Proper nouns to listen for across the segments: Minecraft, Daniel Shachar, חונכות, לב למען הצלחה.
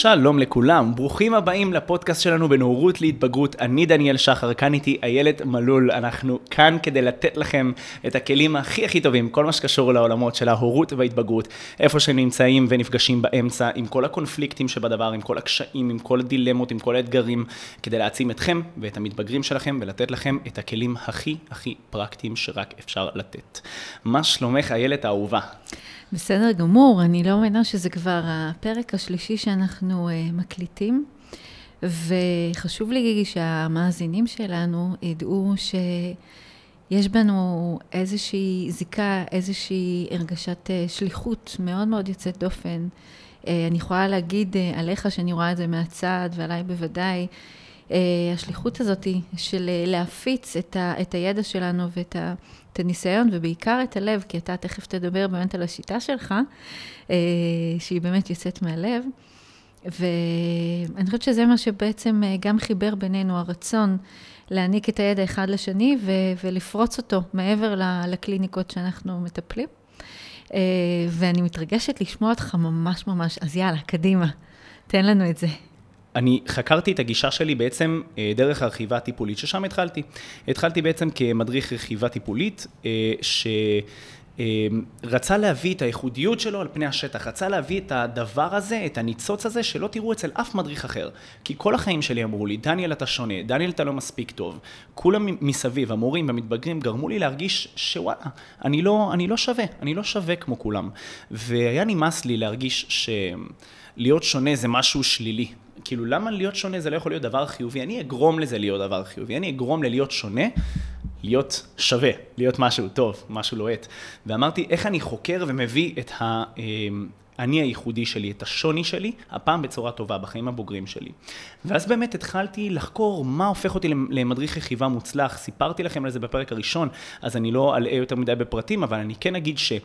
שלום לכולם, ברוכים הבאים לפודקאסט שלנו בנערות להתבגרות. אני דניאל שחר, כאן איתי איילת מלול. אנחנו כאן כדי לתת לכם את הכלים הכי טובים, כל מה שקשור לעולמות של ההורות וההתבגרות, איפה שנמצאים ונפגשים באמצע, עם כל הקונפליקטים שבדבר, עם כל הקשיים, עם כל הדילמות, עם כל האתגרים, כדי להעצים אתכם ואת המתבגרים שלכם ולתת לכם את הכלים הכי פרקטיים שרק אפשר לתת. מה שלומך איילת האהובה? בסדר גמור, אני לא מבינה שזה כבר הפרק השלישי שאנחנו מקליטים, וחשוב לי שהמאזינים שלנו ידעו שיש בנו איזושהי זיקה, איזושהי הרגשת שליחות מאוד יוצאת דופן. אני יכולה להגיד עליך שאני רואה את זה מהצד, ועליי בוודאי, השליחות הזאת של להפיץ את הידע שלנו ואת הניסיון ובעיקר את הלב, כי אתה תכף תדבר באמת על השיטה שלך, שהיא באמת יוצאת מהלב. ואני חושבת שזה מה שבעצם גם חיבר בינינו, הרצון להעניק את הידע אחד לשני ולפרוץ אותו מעבר לקליניקות שאנחנו מטפלים. ואני מתרגשת לשמוע אותך ממש, אז יאללה, קדימה, תן לנו את זה. אני חקרתי את הגישה שלי בעצם דרך הרכיבה הטיפולית, ששם התחלתי. התחלתי בעצם כמדריך רכיבה טיפולית, שרצה להביא את הייחודיות שלו על פני השטח, רצה להביא את הדבר הזה, את הניצוץ הזה, שלא תראו אצל אף מדריך אחר. כי כל החיים שלי אמרו לי, דניאל אתה שונה, דניאל אתה לא מספיק טוב. כולם מסביב, המורים והמתבגרים, גרמו לי להרגיש שוואלה, אני לא שווה כמו כולם. והיה נמאס לי להרגיש שלהיות שונה זה משהו שלילי. כאילו, למה להיות שונה זה לא יכול להיות דבר חיובי? אני אגרום לזה להיות דבר חיובי. אני אגרום ללהיות שונה, להיות שווה, להיות משהו טוב, משהו לוהט. ואמרתי, איך אני חוקר ומביא את אני הייחודי שלי, את השוני שלי, הפעם בצורה טובה, בחיים הבוגרים שלי. ואז באמת התחלתי לחקור מה הופך אותי למדריך רכיבה מוצלח. סיפרתי לכם על זה בפרק הראשון, אז אני לא אלאה יותר מדי בפרטים, אבל אני כן אגיד שהיה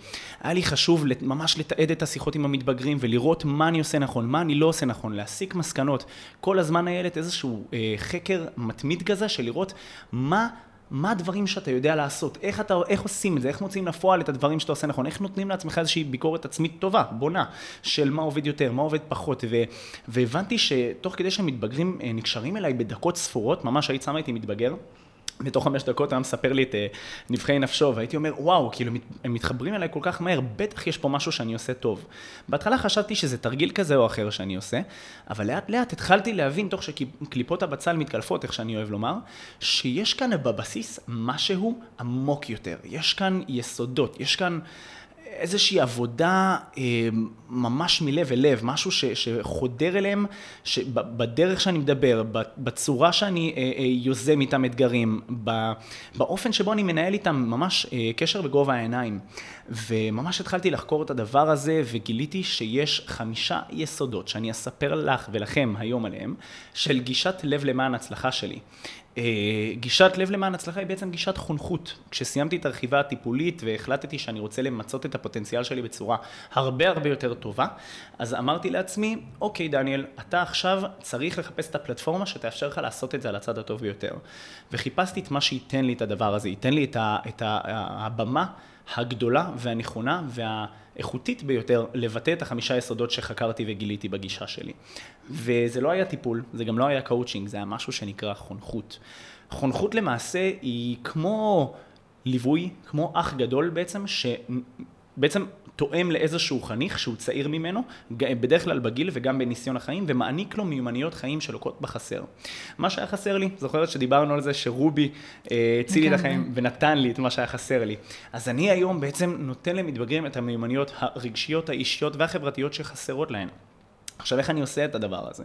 לי חשוב ממש לתעד את השיחות עם המתבגרים, ולראות מה אני עושה נכון, מה אני לא עושה נכון, להסיק מסקנות. כל הזמן הילד איזשהו חקר מתמיד כזה, של לראות מה הדברים שאתה יודע לעשות, איך עושים את זה, איך מוצאים לפועל את הדברים שאתה עושה נכון, איך נותנים לעצמך איזושהי ביקורת עצמית טובה, בונה, של מה עובד יותר, מה עובד פחות, והבנתי שתוך כדי שהמתבגרים נקשרים אליי בדקות ספורות, ממש היית שמה איתי מתבגר, בתוך 5 דקות היה מספר לי את נבחי נפשו, והייתי אומר, וואו, כאילו הם מתחברים אליי כל כך מהר, בטח יש פה משהו שאני עושה טוב. בהתחלה חשבתי שזה תרגיל כזה או אחר שאני עושה, אבל לאט לאט התחלתי להבין, תוך שקליפות הבצל מתקלפות, איך שאני אוהב לומר, שיש כאן בבסיס משהו עמוק יותר, יש כאן יסודות, יש כאן איזושהי עבודה ממש מלב ולב, משהו שחודר אליהם, בדרך שאני מדבר, בצורה שאני יוזם איתם אתגרים, באופן שבו אני מנהל איתם ממש קשר בגובה העיניים. וממש התחלתי לחקור את הדבר הזה, וגיליתי שיש 5 יסודות שאני אספר לך ולכם היום עליהם, של גישת לב למען הצלחה שלי. גישת לב למען הצלחה היא בעצם גישת חונכות. כשסיימתי את הרכיבה הטיפולית והחלטתי שאני רוצה למצות את הפוטנציאל שלי בצורה הרבה יותר טובה, אז אמרתי לעצמי, אוקיי דניאל, אתה עכשיו צריך לחפש את הפלטפורמה שתאפשר לך לעשות את זה על הצד הטוב ביותר. וחיפשתי את מה שייתן לי את הדבר הזה, ייתן לי את הבמה הגדולה והנכונה והאיכותית ביותר לבטא את 5 יסודות שחקרתי וגיליתי בגישה שלי. וזה לא היה טיפול, זה גם לא היה קאוצ'ינג, זה היה משהו שנקרא חונכות. חונכות למעשה היא כמו ליווי, כמו אח גדול בעצם, שבעצם תואם לאיזשהו חניך שהוא צעיר ממנו, בדרך כלל בגיל וגם בניסיון החיים, ומעניק לו מיומנויות חיים שלוקות בחסר. מה שהיה חסר לי, זוכרת שדיברנו על זה שרובי הציל לי את החיים ונתן לי את מה שהיה חסר לי. אז אני היום בעצם נותן למתבגרים את המיומנויות הרגשיות, האישיות והחברתיות שחסרות להן. עכשיו איך אני עושה את הדבר הזה?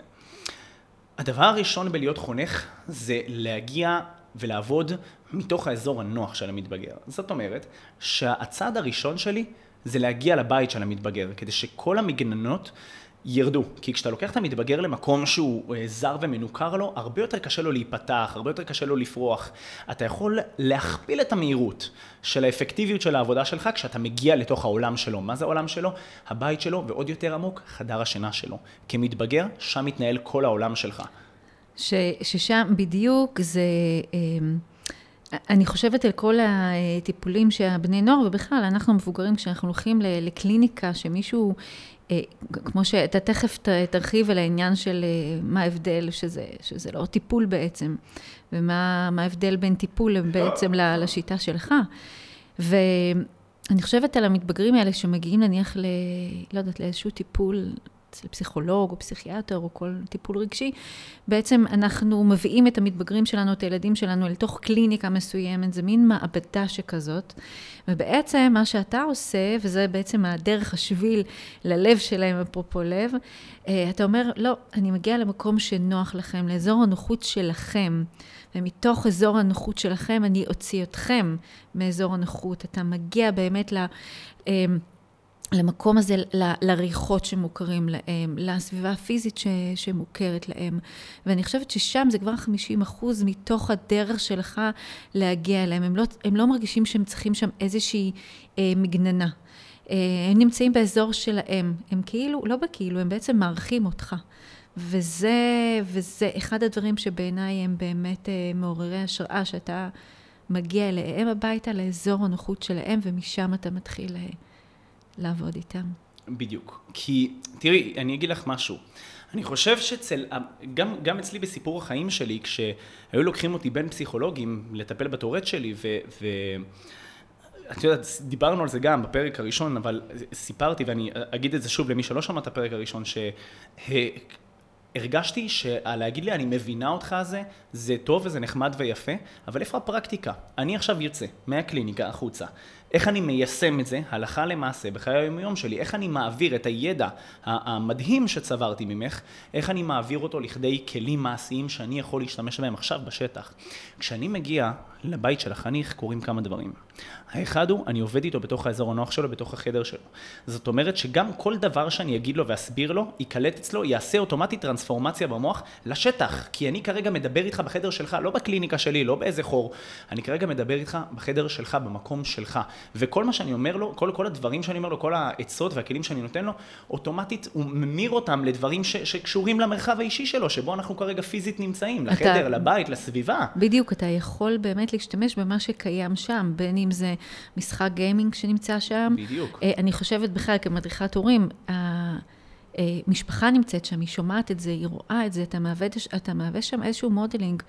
הדבר הראשון בלהיות חונך זה להגיע ולעבוד מתוך האזור הנוח של המתבגר. זאת אומרת שהצעד הראשון שלי זה להגיע לבית של המתבגר, כדי שכל המגננות ירדו. כי כשאתה לוקח את המתבגר למקום שהוא זר ומנוכר לו, הרבה יותר קשה לו להיפתח, הרבה יותר קשה לו לפרוח. אתה יכול להכפיל את המהירות של האפקטיביות של העבודה שלך, כשאתה מגיע לתוך העולם שלו. מה זה העולם שלו? הבית שלו, ועוד יותר עמוק, חדר השינה שלו. כמתבגר, שם מתנהל כל העולם שלך. ששם בדיוק זה... אני חושבת על כל הטיפולים שהבני נוער, ובכלל אנחנו מבוגרים כשאנחנו הולכים לקליניקה, שמישהו כמו שאתה תכף תרחיב על העניין של מה ההבדל, שזה לא טיפול בעצם, ומה ההבדל בין טיפול בעצם לשיטה שלך. ואני חושבת על המתבגרים האלה שמגיעים נניח לא יודעת, לאיזשהו טיפול, לפסיכולוג או פסיכיאטר או כל טיפול רגשי, בעצם אנחנו מביאים את המתבגרים שלנו, את הילדים שלנו, לתוך קליניקה מסוימת, זה מין מעבדה שכזאת, ובעצם מה שאתה עושה, וזה בעצם הדרך השביל ללב שלהם, אפרופו לב, אתה אומר, לא, אני מגיע למקום שנוח לכם, לאזור הנוחות שלכם, ומתוך אזור הנוחות שלכם, אני אוציא אתכם מאזור הנוחות, אתה מגיע באמת למקום הזה, לריחות שמוכרים להם, לסביבה הפיזית שמוכרת להם. ואני חושבת ששם זה כבר 50% מתוך הדרך שלך להגיע אליהם. הם לא מרגישים שהם צריכים שם איזושהי מגננה. הם נמצאים באזור שלהם. הם כאילו, לא בכאילו, הם בעצם מערכים אותך. וזה אחד הדברים שבעיניי הם באמת מעוררי השראה, שאתה מגיע אליהם הביתה, לאזור הנוחות שלהם, ומשם אתה מתחיל לעבוד איתם. בדיוק. כי, תראי, אני אגיד לך משהו. אני חושב גם אצלי בסיפור החיים שלי, כשהיו לוקחים אותי בין פסיכולוגים לטפל בתורת שלי, את יודעת, דיברנו על זה גם בפרק הראשון, אבל סיפרתי, ואני אגיד את זה שוב למי שלא שמע את הפרק הראשון, הרגשתי שלהגיד לי, אני מבינה אותך הזה, זה טוב וזה נחמד ויפה, אבל איפה הפרקטיקה? אני עכשיו יוצא מהקליניקה החוצה. איך אני מיישם את זה, הלכה למעשה, בחיי היום-יום שלי? איך אני מעביר את הידע המדהים שצברתי ממך? איך אני מעביר אותו לכדי כלים מעשיים שאני יכול להשתמש בהם עכשיו בשטח? כשאני מגיע לבית של החניך, קוראים כמה דברים. האחד הוא, אני עובד איתו בתוך האזור הנוח שלו, בתוך החדר שלו. זאת אומרת שגם כל דבר שאני אגיד לו ואסביר לו, יקלט אצלו, יעשה אוטומטית טרנספורמציה במוח לשטח. כי אני כרגע מדבר איתך בחדר שלך, לא בקליניקה שלי, לא באיזה חור. אני כרגע מדבר איתך בחדר שלך, במקום שלך. וכל מה שאני אומר לו, כל הדברים שאני אומר לו, כל העצות והכלים שאני נותן לו, אוטומטית הוא ממיר אותם לדברים שקשורים למרחב האישי שלו, שבו אנחנו כרגע פיזית נמצאים, לחדר, לבית, לסביבה. בדיוק, אתה יכול באמת להשתמש במה שקיים שם, בין אם זה משחק גיימינג שנמצא שם. בדיוק. אני חושבת בכלל כמדריכת הורים, משפחה נמצאת שם, היא שומעת את זה, היא רואה את זה, אתה מעווה שם איזשהו מודלינג,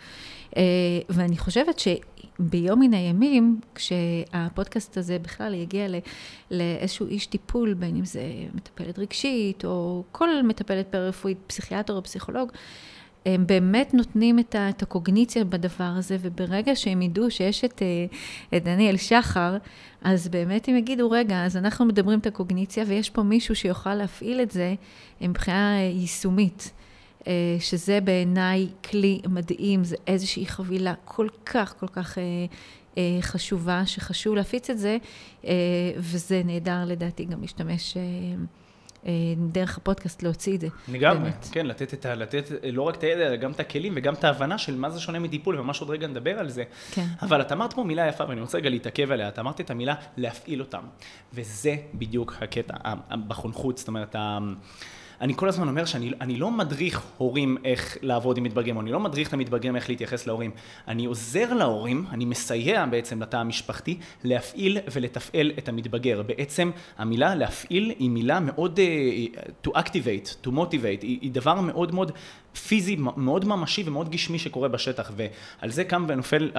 ואני חושבת שביום מן הימים, כשהפודקאסט הזה בכלל יגיע לאיזשהו איש טיפול, בין אם זה מטפלת רגשית, או כל מטפלת פרפואית, פסיכיאטר או פסיכולוג, הם באמת נותנים את הקוגניציה בדבר הזה, וברגע שהם ידעו שיש את דניאל שחר, אז באמת הם יגידו, רגע, אז אנחנו מדברים את הקוגניציה, ויש פה מישהו שיוכל להפעיל את זה, מבחינה יישומית, שזה בעיניי כלי מדהים, זה איזושהי חבילה כל כך, כל כך חשובה, שחשוב להפיץ את זה, וזה נהדר לדעתי גם להשתמש דרך הפודקאסט להוציא את זה. לגמרי, כן, לתת לא רק את הידע, גם את הכלים וגם את ההבנה של מה זה שונה מטיפול, וממש עוד רגע נדבר על זה. כן. אבל את אמרת פה מילה יפה, ואני רוצה רגע להתעכב עליה, את אמרת את המילה להפעיל אותם. וזה בדיוק הקטע בחונכות, זאת אומרת, אני כל הזמן אומר שאני לא מדריך הורים איך לעבוד עם מתבגרים, או אני לא מדריך את המתבגרים איך להתייחס להורים. אני עוזר להורים, אני מסייע בעצם לתא המשפחתי, להפעיל ולתפעל את המתבגר. בעצם המילה להפעיל היא מילה מאוד to activate, to motivate, היא דבר מאוד מאוד פיזי, מאוד ממשי ומאוד גשמי שקורה בשטח, ועל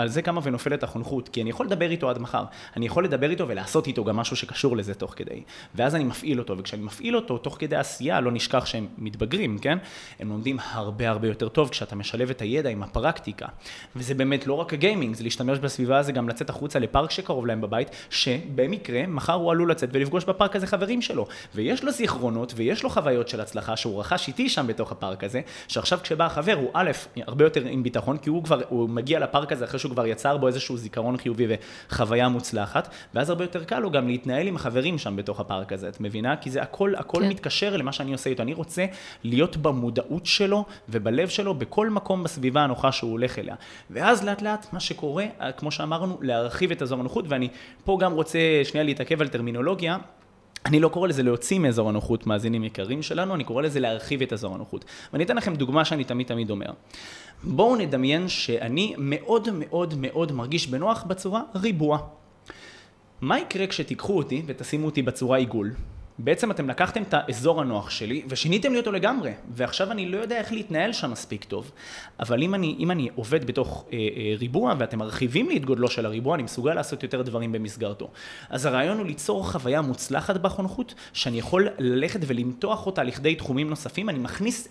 זה קמה ונופלת החונכות, כי אני יכול לדבר איתו עד מחר, אני יכול לדבר איתו ולעשות איתו גם משהו שקשור לזה תוך כדי, ואז אני מפעיל אותו, וכשאני מפעיל אותו תוך כדי עשייה, לא נשכח שהם מתבגרים, כן? הם לומדים הרבה הרבה יותר טוב כשאתה משלב את הידע עם הפרקטיקה, וזה באמת לא רק הגיימינג, זה להשתמש בסביבה, זה גם לצאת החוצה לפארק שקרוב להם בבית, שבמקרה מחר הוא עלול לצאת ולפגוש בפארק הזה חברים שלו, ויש לו זיכרונות ויש לו חוויות של הצלחה שהוא רכש איתי שם בתוך הפארק הזה, עכשיו כשבא החבר הוא א', הרבה יותר עם ביטחון, כי הוא מגיע לפארק הזה אחרי שהוא כבר יצר בו איזשהו זיכרון חיובי וחוויה מוצלחת, ואז הרבה יותר קל לו גם להתנהל עם החברים שם בתוך הפארק הזה, את מבינה? כי זה הכל כן. מתקשר למה שאני עושה איתו, אני רוצה להיות במודעות שלו ובלב שלו בכל מקום בסביבה הנוחה שהוא הולך אליה, ואז לאט לאט מה שקורה, כמו שאמרנו, להרחיב את אזור הנוחות, ואני פה גם רוצה שנייה להתעכב על טרמינולוגיה, אני לא קורא לזה להוציא מאזור הנוחות, מאזינים יקרים שלנו, אני קורא לזה להרחיב את אזור הנוחות. ואני אתן לכם דוגמה שאני תמיד אומר. בואו נדמיין שאני מאוד מאוד מאוד מרגיש בנוח בצורה ריבוע. מה יקרה כשתיקחו אותי ותשימו אותי בצורה עיגול? בעצם אתם לקחתם את האזור הנוח שלי ושיניתם לי אותו לגמרי, ועכשיו אני לא יודע איך להתנהל שם מספיק טוב, אבל אם אני עובד בתוך ריבוע ואתם מרחיבים לי את גודלו של הריבוע, אני מסוגל לעשות יותר דברים במסגרתו. אז הרעיון הוא ליצור חוויה מוצלחת בחונכות, שאני יכול ללכת ולמתוח אותה לכדי תחומים נוספים. אני מכניס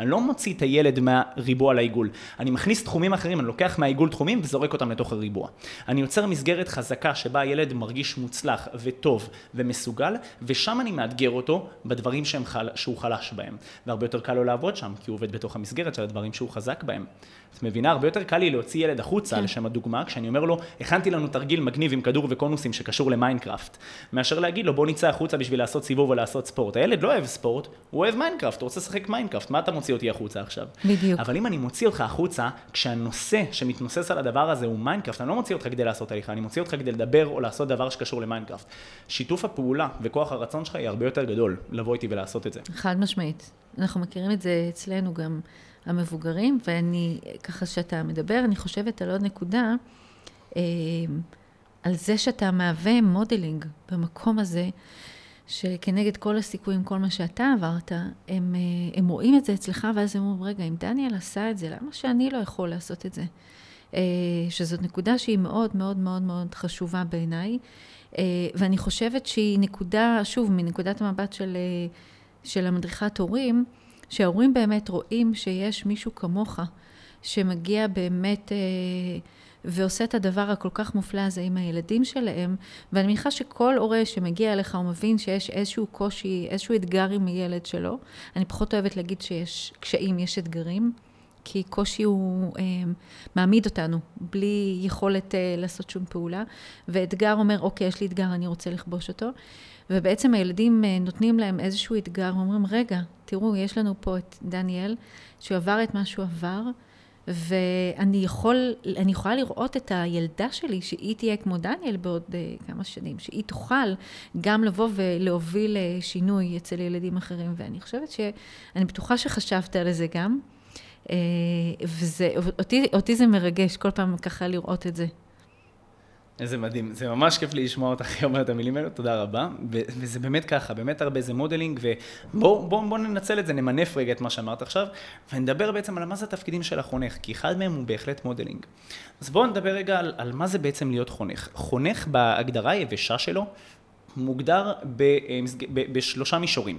אני לא מוציא את הילד מהריבוע לעיגול, אני מכניס תחומים אחרים, אני לוקח מהעיגול תחומים וזורק אותם לתוך הריבוע. אני יוצר מסגרת חזקה שבה הילד מרגיש מוצלח וטוב ומסוגל, ושם אני מאתגר אותו בדברים שהוא חלש בהם. והרבה יותר קל לו לעבוד שם, כי הוא עובד בתוך המסגרת של הדברים שהוא חזק בהם. את מבינה, הרבה יותר קל לי להוציא ילד החוצה, לשם הדוגמה, כשאני אומר לו, הכנתי לנו תרגיל מגניב עם כדור וקונוסים שקשור למיינקראפט, מאשר להגיד לו, בוא ניצא החוצה בשביל לעשות סיבוב ולעשות ספורט. הילד לא אוהב ספורט, הוא אוהב מיינקראפט, הוא רוצה לשחק מיינקראפט, מה אתה מוציא אותי החוצה עכשיו? בדיוק. אבל אם אני מוציא אותך החוצה, כשהנושא שמתנוסס על הדבר הזה הוא מיינקראפט, אני לא מוציא אותך כדי לעשות הליכה, אני מוציא אותך כדי לדבר או לעשות דבר שקשור למיינקראפט. שיתוף הפעולה וכוח הרצון שלך היא הרבה יותר גדול, לבוא איתי ולעשות את זה. חד משמעית. אנחנו מכירים את זה אצלנו גם המבוגרים, ואני, ככה שאתה מדבר, אני חושבת על עוד נקודה, על זה שאתה מהווה מודלינג במקום הזה, שכנגד כל הסיכויים, כל מה שאתה עברת, הם רואים את זה אצלך, ואז הם אומרים, רגע, אם דניאל עשה את זה, למה שאני לא יכול לעשות את זה? שזאת נקודה שהיא מאוד מאוד מאוד מאוד חשובה בעיניי, ואני חושבת שהיא נקודה, שוב, מנקודת המבט של המדריכת הורים, שההורים באמת רואים שיש מישהו כמוך, שמגיע באמת ועושה את הדבר הכל כך מופלא הזה עם הילדים שלהם, ואני מניחה שכל הורה שמגיע אליך הוא מבין שיש איזשהו קושי, איזשהו אתגר עם הילד שלו. אני פחות אוהבת להגיד שיש קשיים, יש אתגרים, כי קושי הוא מעמיד אותנו, בלי יכולת לעשות שום פעולה, ואתגר אומר, אוקיי, יש לי אתגר, אני רוצה לכבוש אותו, ובעצם הילדים נותנים להם איזשהו אתגר, אומרים, רגע, תראו, יש לנו פה את דניאל, שהוא עבר את מה שהוא עבר, ואני יכולה לראות את הילדה שלי, שהיא תהיה כמו דניאל בעוד כמה שנים, שהיא תוכל גם לבוא ולהוביל שינוי אצל ילדים אחרים, ואני חושבת שאני בטוחה שחשבת על זה גם, ואותי זה מרגש כל פעם ככה לראות את זה. איזה מדהים, זה ממש כיף לשמוע אותך יום את המילים האלו, תודה רבה. וזה באמת ככה, באמת הרבה זה מודלינג, ובואו ננצל את זה, נמנף רגע את מה שאמרת עכשיו, ונדבר בעצם על מה זה התפקידים של החונך, כי אחד מהם הוא בהחלט מודלינג. אז בואו נדבר רגע על מה זה בעצם להיות חונך. חונך בהגדרה היבשה שלו מוגדר בשלושה מישורים.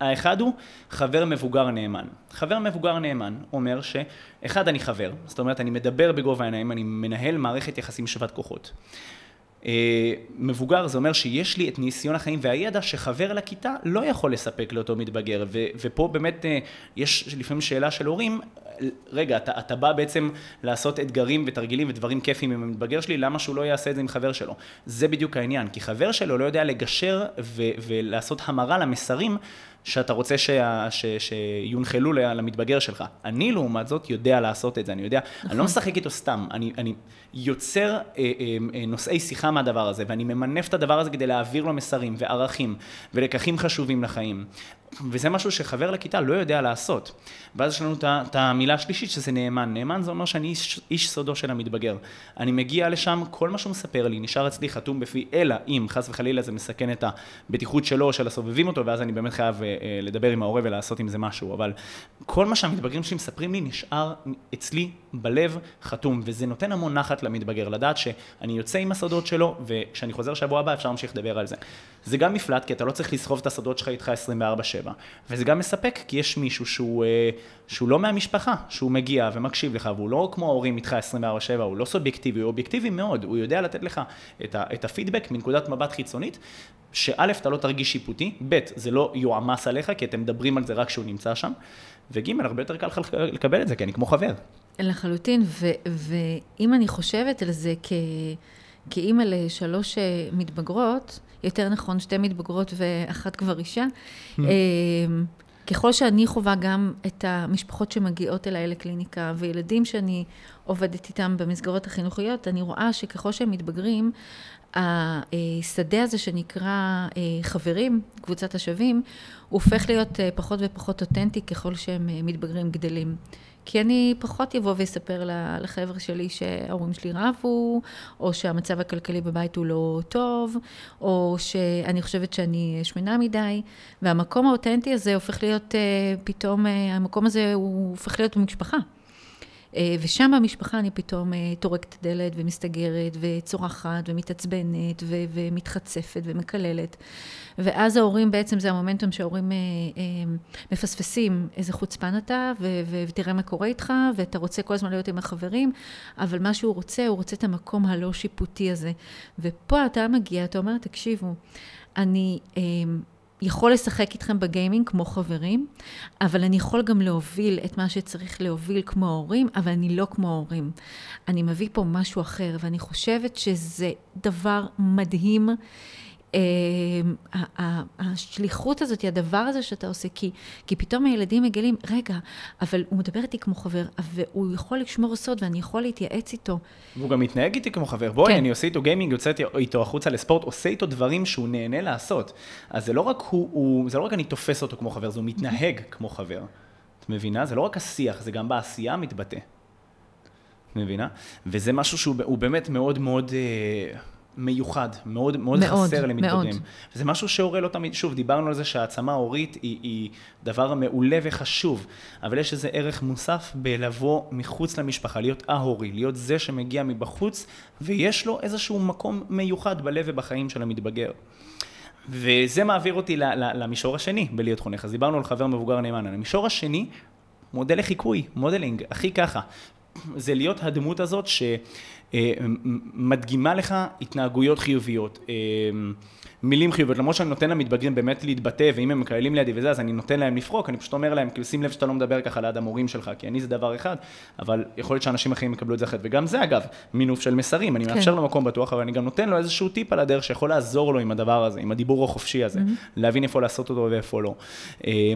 האחד הוא חבר מבוגר נאמן. חבר מבוגר נאמן אומר שאחד, אני חבר, זאת אומרת, אני מדבר בגובה העיניים, אני מנהל מערכת יחסים שוות כוחות. מבוגר זה אומר שיש לי את ניסיון החיים והידע שחבר לכיתה לא יכול לספק לאותו מתבגר, ופה באמת יש לפעמים שאלה של הורים, רגע, אתה בא בעצם לעשות אתגרים ותרגילים ודברים כיפים עם המתבגר שלי, למה שהוא לא יעשה את זה עם חבר שלו? זה בדיוק העניין, כי חבר שלו לא יודע לגשר ולעשות המרה למסרים שאתה רוצה שיונחלו למתבגר שלך. אני לעומת זאת יודע לעשות את זה, אני יודע, אני לא משחק איתו סתם, אני יוצר נושאי שיחה מהדבר הזה, ואני ממנף את הדבר הזה כדי להעביר לו מסרים וערכים ולקחים חשובים לחיים. וזה משהו שחבר לכיתה לא יודע לעשות. ואז יש לנו את המילה השלישית שזה נאמן. נאמן זה אומר שאני איש סודו של המתבגר. אני מגיע לשם, כל מה שהוא מספר לי נשאר אצלי חתום בפי, אלא אם חס וחלילה זה מסכן את הבטיחות שלו, של הסובבים אותו, ואז אני באמת חייב לדבר עם ההורה ולעשות עם זה משהו. אבל כל מה שהמתבגרים שלי מספרים לי נשאר אצלי בלב חתום, וזה נותן המון נחת למתבגר, לדעת שאני יוצא עם הסודות שלו, וכשאני חוזר שבוע הבא אפשר להמשיך לדבר על זה. זה גם מפלט, כי אתה לא צריך לסחוב את הסודות שלך איתך 24/7. וזה גם מספק, כי יש מישהו שהוא לא מהמשפחה, שהוא מגיע ומקשיב לך, והוא לא כמו ההורים איתך 24/7, הוא לא סובייקטיבי, הוא אובייקטיבי מאוד, הוא יודע לתת לך את הפידבק מנקודת מבט חיצונית, שא' אתה לא תרגיש שיפוטי, ב' זה לא יועמס עליך, כי אתם מדברים על זה רק שהוא נמצא שם, וג' הרבה יותר קל לך לקבל את זה, כי אני כמו חבר. לחלוטין, ואם אני חושבת על זה כאימא לשלוש מתבגרות, יותר נכון, שתי מתבגרות ואחת כבר אישה. ככל שאני חווה גם את המשפחות שמגיעות אליי לקליניקה, וילדים שאני עובדת איתם במסגרות החינוכיות, אני רואה שככל שהם מתבגרים, השדה הזה שנקרא חברים, קבוצת השווים, הופך להיות פחות ופחות אותנטי ככל שהם מתבגרים גדלים. כי אני פחות יבוא ויספר לחבר'ה שלי שההורים שלי רבו, או שהמצב הכלכלי בבית הוא לא טוב, או שאני חושבת שאני שמנה מדי, והמקום האותנטי הזה הופך להיות פתאום, המקום הזה הוא הופך להיות במשפחה. ושם במשפחה אני פתאום תורקת דלת ומסתגרת וצורחת ומתעצבנת ומתחצפת ומקללת. ואז ההורים בעצם זה המומנטום שההורים מפספסים איזה חוצפן אתה ותראה מה קורה איתך ואתה רוצה כל הזמן להיות עם החברים, אבל מה שהוא רוצה, הוא רוצה את המקום הלא שיפוטי הזה. ופה אתה מגיע, אתה אומר, תקשיבו, אני יכול לשחק איתכם בגיימינג כמו חברים, אבל אני יכול גם להוביל את מה שצריך להוביל כמו ההורים, אבל אני לא כמו ההורים. אני מביא פה משהו אחר, ואני חושבת שזה דבר מדהים. השליחות הזאת, הדבר הזה שאתה עושה, כי פתאום הילדים מגלים, רגע, אבל הוא מדבר איתי כמו חבר, והוא יכול לשמור סוד, ואני יכול להתייעץ איתו. והוא גם מתנהג איתי כמו חבר. בואי, אני עושה איתו גיימינג, יוצא איתו החוצה לספורט, עושה איתו דברים שהוא נהנה לעשות. אז זה לא רק אני תופס אותו כמו חבר, זה הוא מתנהג כמו חבר. את מבינה? זה לא רק השיח, זה גם בעשייה מתבטא. את מבינה? וזה משהו שהוא באמת מאוד מאוד מיוחד, מאוד מאוד חסר למתבגרים. זה משהו שהורה לא תמיד, שוב, דיברנו על זה שהעצמה ההורית היא דבר מעולה וחשוב, אבל יש איזה ערך מוסף בלבוא מחוץ למשפחה, להיות ההורי, להיות זה שמגיע מבחוץ, ויש לו איזשהו מקום מיוחד בלב ובחיים של המתבגר. וזה מעביר אותי למישור השני, בלהיות חונך. אז דיברנו על חבר מבוגר נאמן. המישור השני, מודל לחיקוי, מודלינג, הכי ככה. זה להיות הדמות הזאת שמדגימה לך התנהגויות חיוביות, מילים חיוביות, למרות שאני נותן למתבגרים באמת להתבטא, ואם הם מקללים לידי וזה, אז אני נותן להם לפרוק, אני פשוט אומר להם, כי שים לב שאתה לא מדבר ככה ליד המורים שלך, כי אני זה דבר אחד, אבל יכול להיות שאנשים אחרים יקבלו את זה אחת, וגם זה אגב, מינוף של מסרים, אני מאפשר לו מקום בטוח, אבל אני גם נותן לו איזשהו טיפ על הדרך שיכול לעזור לו עם הדבר הזה, עם הדיבור החופשי הזה, להבין איפה לעשות אותו ואיפה לא.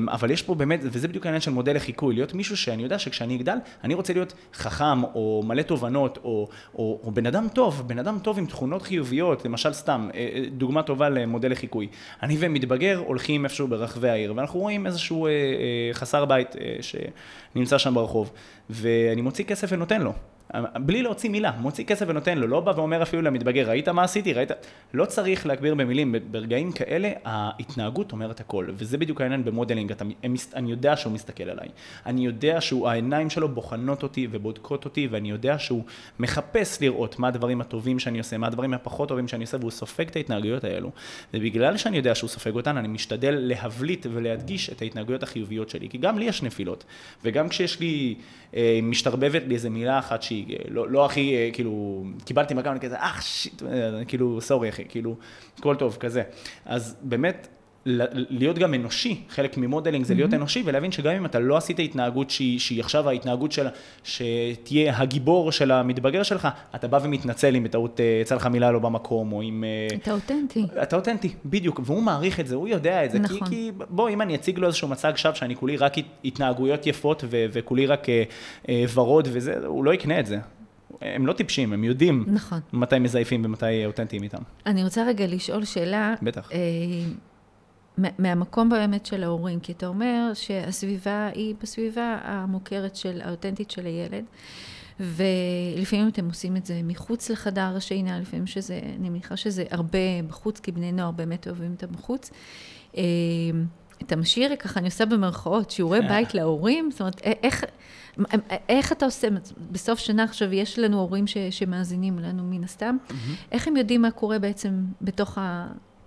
אבל יש פה באמת, וזה בדיוק העניין של מודל לחיקוי, להיות מישהו שאני יודע שכשאני אגדל, אני רוצה להיות חכם, או מלא תובנות, או בן אדם טוב עם תכונות חיוביות, למשל סתם, דוגמה טובה למודל לחיקוי. אני ומתבגר הולכים איפשהו ברחבי העיר, ואנחנו רואים איזשהו חסר בית שנמצא שם ברחוב, ואני מוציא כסף ונותן לו. בלי להוציא מילה, מוציא כסף ונותן לו, לא בא ואומר אפילו למתבגר, ראית מה עשיתי, ראית? לא צריך להגביר במילים, ברגעים כאלה ההתנהגות אומרת הכל, וזה בדיוק העניין במודלינג, אני יודע שהוא מסתכל עליי, אני יודע שהעיניים שלו בוחנות אותי ובודקות אותי, ואני יודע שהוא מחפש לראות מה הדברים הטובים שאני עושה, מה הדברים הפחות טובים שאני עושה, והוא סופג את ההתנהגויות האלו, ובגלל שאני יודע שהוא סופג אותן, אני משתדל להבליט ולהדגיש את ההתנהגויות החיוביות שלי, כי גם לי יש נפילות, וגם כשיש לי, משתרבבת לי איזה מילה אחת שהיא לא הכי, כאילו, קיבלתי מכה, אני כזה, שיט, כאילו, סורי אחי, כאילו, כל טוב, כזה. אז באמת, להיות גם אנושי, חלק ממודלינג זה להיות אנושי, ולהבין שגם אם אתה לא עשית התנהגות שהיא עכשיו ההתנהגות שלה, שתהיה הגיבור של המתבגר שלך, אתה בא ומתנצל אם בטעות יצא לך מילה לא במקום, או אם אתה אותנטי. אתה אותנטי, בדיוק, והוא מעריך את זה, הוא יודע את זה, נכון. כי בוא, אם אני אציג לו איזשהו מצג שווא, שאני כולי רק התנהגויות יפות, וכולי רק ורוד וזה, הוא לא יקנה את זה. הם לא טיפשים, הם יודעים נכון. מתי מזייפים ומתי אותנטיים איתם. אני רוצה רגע לשאול שאלה. בטח. מהמקום באמת של ההורים, כי אתה אומר שהסביבה היא בסביבה המוכרת של, האותנטית של הילד, ולפעמים אתם עושים את זה מחוץ לחדר השינה, לפעמים שזה, אני מניחה שזה הרבה בחוץ, כי בני נוער באמת אוהבים את בחוץ. אתה משאיר, ככה אני עושה במרכאות, שיעורי בית להורים, זאת אומרת, איך אתה עושה, בסוף שנה עכשיו יש לנו הורים שמאזינים לנו מן הסתם, איך הם יודעים מה קורה בעצם בתוך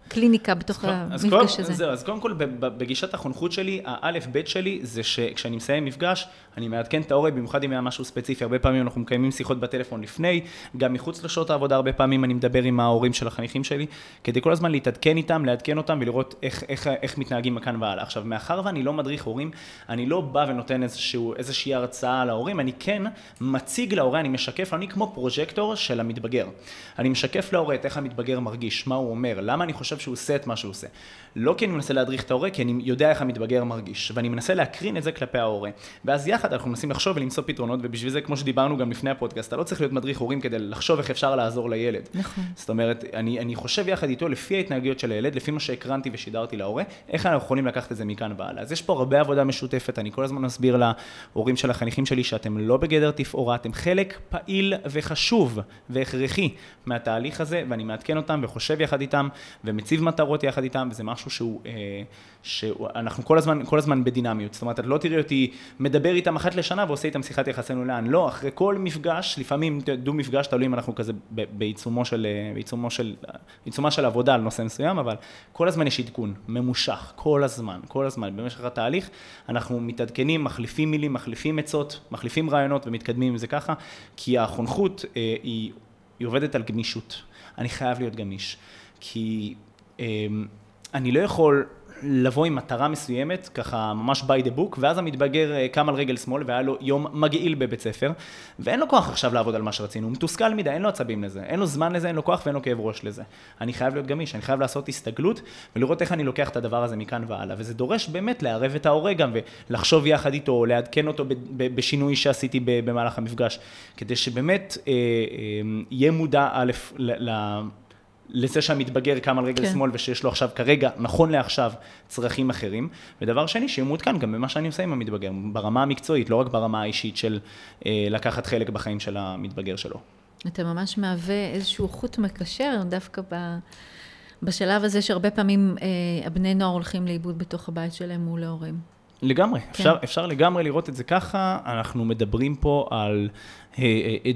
קליניקה בתוך המפגש הזה. זהו, אז קודם כל, בגישת החונכות שלי, הא'-ב' שלי, זה שכשאני מסיים מפגש, אני מעדכן את ההורה, במיוחד אם היה משהו ספציפי, הרבה פעמים אנחנו מקיימים שיחות בטלפון לפני, גם מחוץ לשעות העבודה, הרבה פעמים אני מדבר עם ההורים של החניכים שלי, כדי כל הזמן להתעדכן איתם, לעדכן אותם, ולראות איך מתנהגים מכאן והלאה. עכשיו, מאחר ואני לא מדריך הורים, אני לא בא ונותן איזושהי הרצאה להורים, אני כן מציג להורה, אני משקף, אני כמו פרוז'קטור של המתבגר. אני משקף להורה את איך המתבגר מרגיש, מה הוא אומר, למה אני חושב שהוא עושה את מה שהוא עושה. לא כי אני מנסה להדריך את ההורה, כי אני יודע איך המתבגר מרגיש, ואני מנסה להקרין את זה כלפי ההורה. ואז יחד אנחנו מנסים לחשוב ולמצוא פתרונות, ובשביל זה, כמו שדיברנו גם לפני הפודקאסט, אתה לא צריך להיות מדריך הורים כדי לחשוב איך אפשר לעזור לילד. נכון. זאת אומרת, אני חושב יחד איתו, לפי ההתנהגויות של הילד, לפי מה שהקרנתי ושידרתי להורה, איך אנחנו יכולים לקחת את זה מכאן והלאה. אז יש פה הרבה עבודה משותפת. אני כל הזמן מסביר להורים של החניכים שלי שאתם לא בגדר תפאורה, אתם חלק פעיל וחשוב והכרחי מהתהליך הזה, ואני מעדכן אותם וחושב יחד איתם ומציב מטרות יחד איתם, וזה משהו שאנחנו כל הזמן בדינמיות. זאת אומרת, את לא תראי אותי מדבר איתם אחת לשנה ועושה איתם שיחת יחסנו לאן. לא, אחרי כל מפגש, לפעמים דו מפגש, תלוי אם אנחנו כזה בעיצומה של עבודה על נושא מסוים, אבל כל הזמן יש עדכון, ממושך, כל הזמן. במשך התהליך אנחנו מתעדכנים, מחליפים מילים, מחליפים עצות, מחליפים רעיונות ומתקדמים עם זה ככה, כי החונכות היא עובדת על גמישות. אני חייב להיות גמיש, כי אני לא יכול לבוא עם מטרה מסוימת, ככה ממש by the book, ואז המתבגר קם על רגל שמאל, והיה לו יום מגעיל בבית ספר, ואין לו כוח עכשיו לעבוד על מה שרצינו, הוא מתוסכל מדי, אין לו עצבים לזה, אין לו זמן לזה, אין לו כוח ואין לו כאב ראש לזה. אני חייב להיות גמיש, אני חייב לעשות הסתגלות, ולראות איך אני לוקח את הדבר הזה מכאן והלאה, וזה דורש באמת לערב את ההורה גם, ולחשוב יחד איתו, לעדכן אותו בשינוי שעשיתי במהלך המפגש, כדי שבאמת יהיה מודע א' לזה שהמתבגר קם על רגל שמאל ושיש לו עכשיו כרגע, נכון לעכשיו, צרכים אחרים. ודבר שני, שהוא מותקן גם במה שאני עושה עם המתבגר, ברמה המקצועית, לא רק ברמה האישית של לקחת חלק בחיים של המתבגר שלו. אתה ממש מהווה איזשהו חוט מקשר, דווקא בשלב הזה שהרבה פעמים הבני נוער הולכים לאיבוד בתוך הבית שלהם מול ההורים. לגמרי, כן. אפשר לגמרי לראות את זה ככה. אנחנו מדברים פה על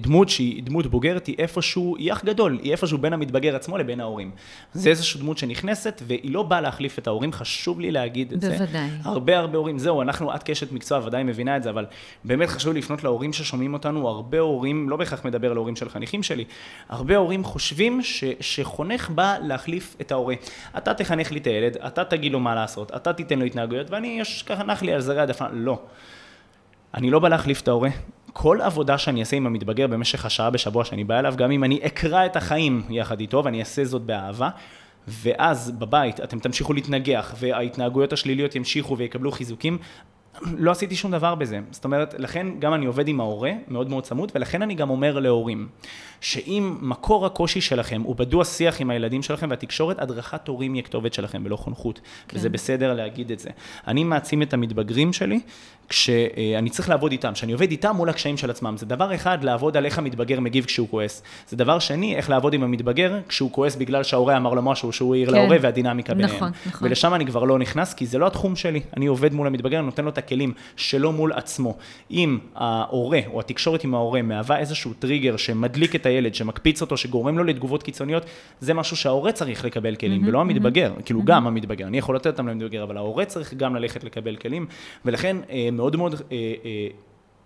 דמות שהיא דמות בוגרת, היא איפשהו, היא אח גדול, היא איפשהו בין המתבגר עצמו לבין ההורים. זה איזושהי דמות שנכנסת והיא לא באה להחליף את ההורים, חשוב לי להגיד את בוודאי. זה. הרבה הורים, זהו, אנחנו עד קשת מקצוע, ודאי מבינה את זה, אבל באמת חשוב לפנות להורים ששומעים אותנו, הרבה הורים, לא בכך מדבר להורים של חניכים שלי, הרבה הורים חושבים שחונך בא להחליף את ההורה. אתה תחנך לי את הילד, אתה תגיד לו מה לעשות, אתה תיתן לו התנהגויות, ואני יש ככה נח לי על זרי הדפן. לא. אני לא בא להחליף את ההורה. כל עבודה שאני אעשה עם המתבגר במשך השעה בשבוע שאני בא אליו, גם אם אני אקרא את החיים יחד איתו, ואני אעשה זאת באהבה, ואז בבית אתם תמשיכו להתנגח, וההתנהגויות השליליות ימשיכו ויקבלו חיזוקים, לא עשיתי שום דבר בזה. זאת אומרת, לכן גם אני עובד עם ההורה, מאוד מאוד צמוד, ולכן אני גם אומר להורים, שאם מקור הקושי שלכם הוא בדו השיח עם הילדים שלכם והתקשורת, הדרכת הורים היא הכתובת שלכם ולא חונכות. כן. וזה בסדר להגיד את זה. אני מעצים את המתבגרים שלי, כשאני צריך לעבוד איתם, שאני עובד איתם מול הקשיים של עצמם. זה דבר אחד, לעבוד על איך המתבגר מגיב כשהוא כועס. זה דבר שני, איך לעבוד עם המתבגר כשהוא כועס בגלל שההורה אמר לו משהו, שהוא העיר להורה, והדינמיקה ביניהם. נכון. ולשם אני כבר לא נכנס, כי זה לא התחום שלי. אני עובד מול המתבגר, נותן לו את הכלים שלו מול עצמו. אם ההורה, או התקשורת עם ההורה, מהווה איזשהו טריגר שמדליק את הילד, שמקפיץ אותו, שגורם לו לתגובות קיצוניות, זה משהו שההורה צריך לקבל כלים, ולא המתבגר. כאילו גם המתבגר. אני יכול לתת אותם למתבגר, אבל ההורה צריך גם ללכת לקבל כלים. ולכן, מאוד מאוד,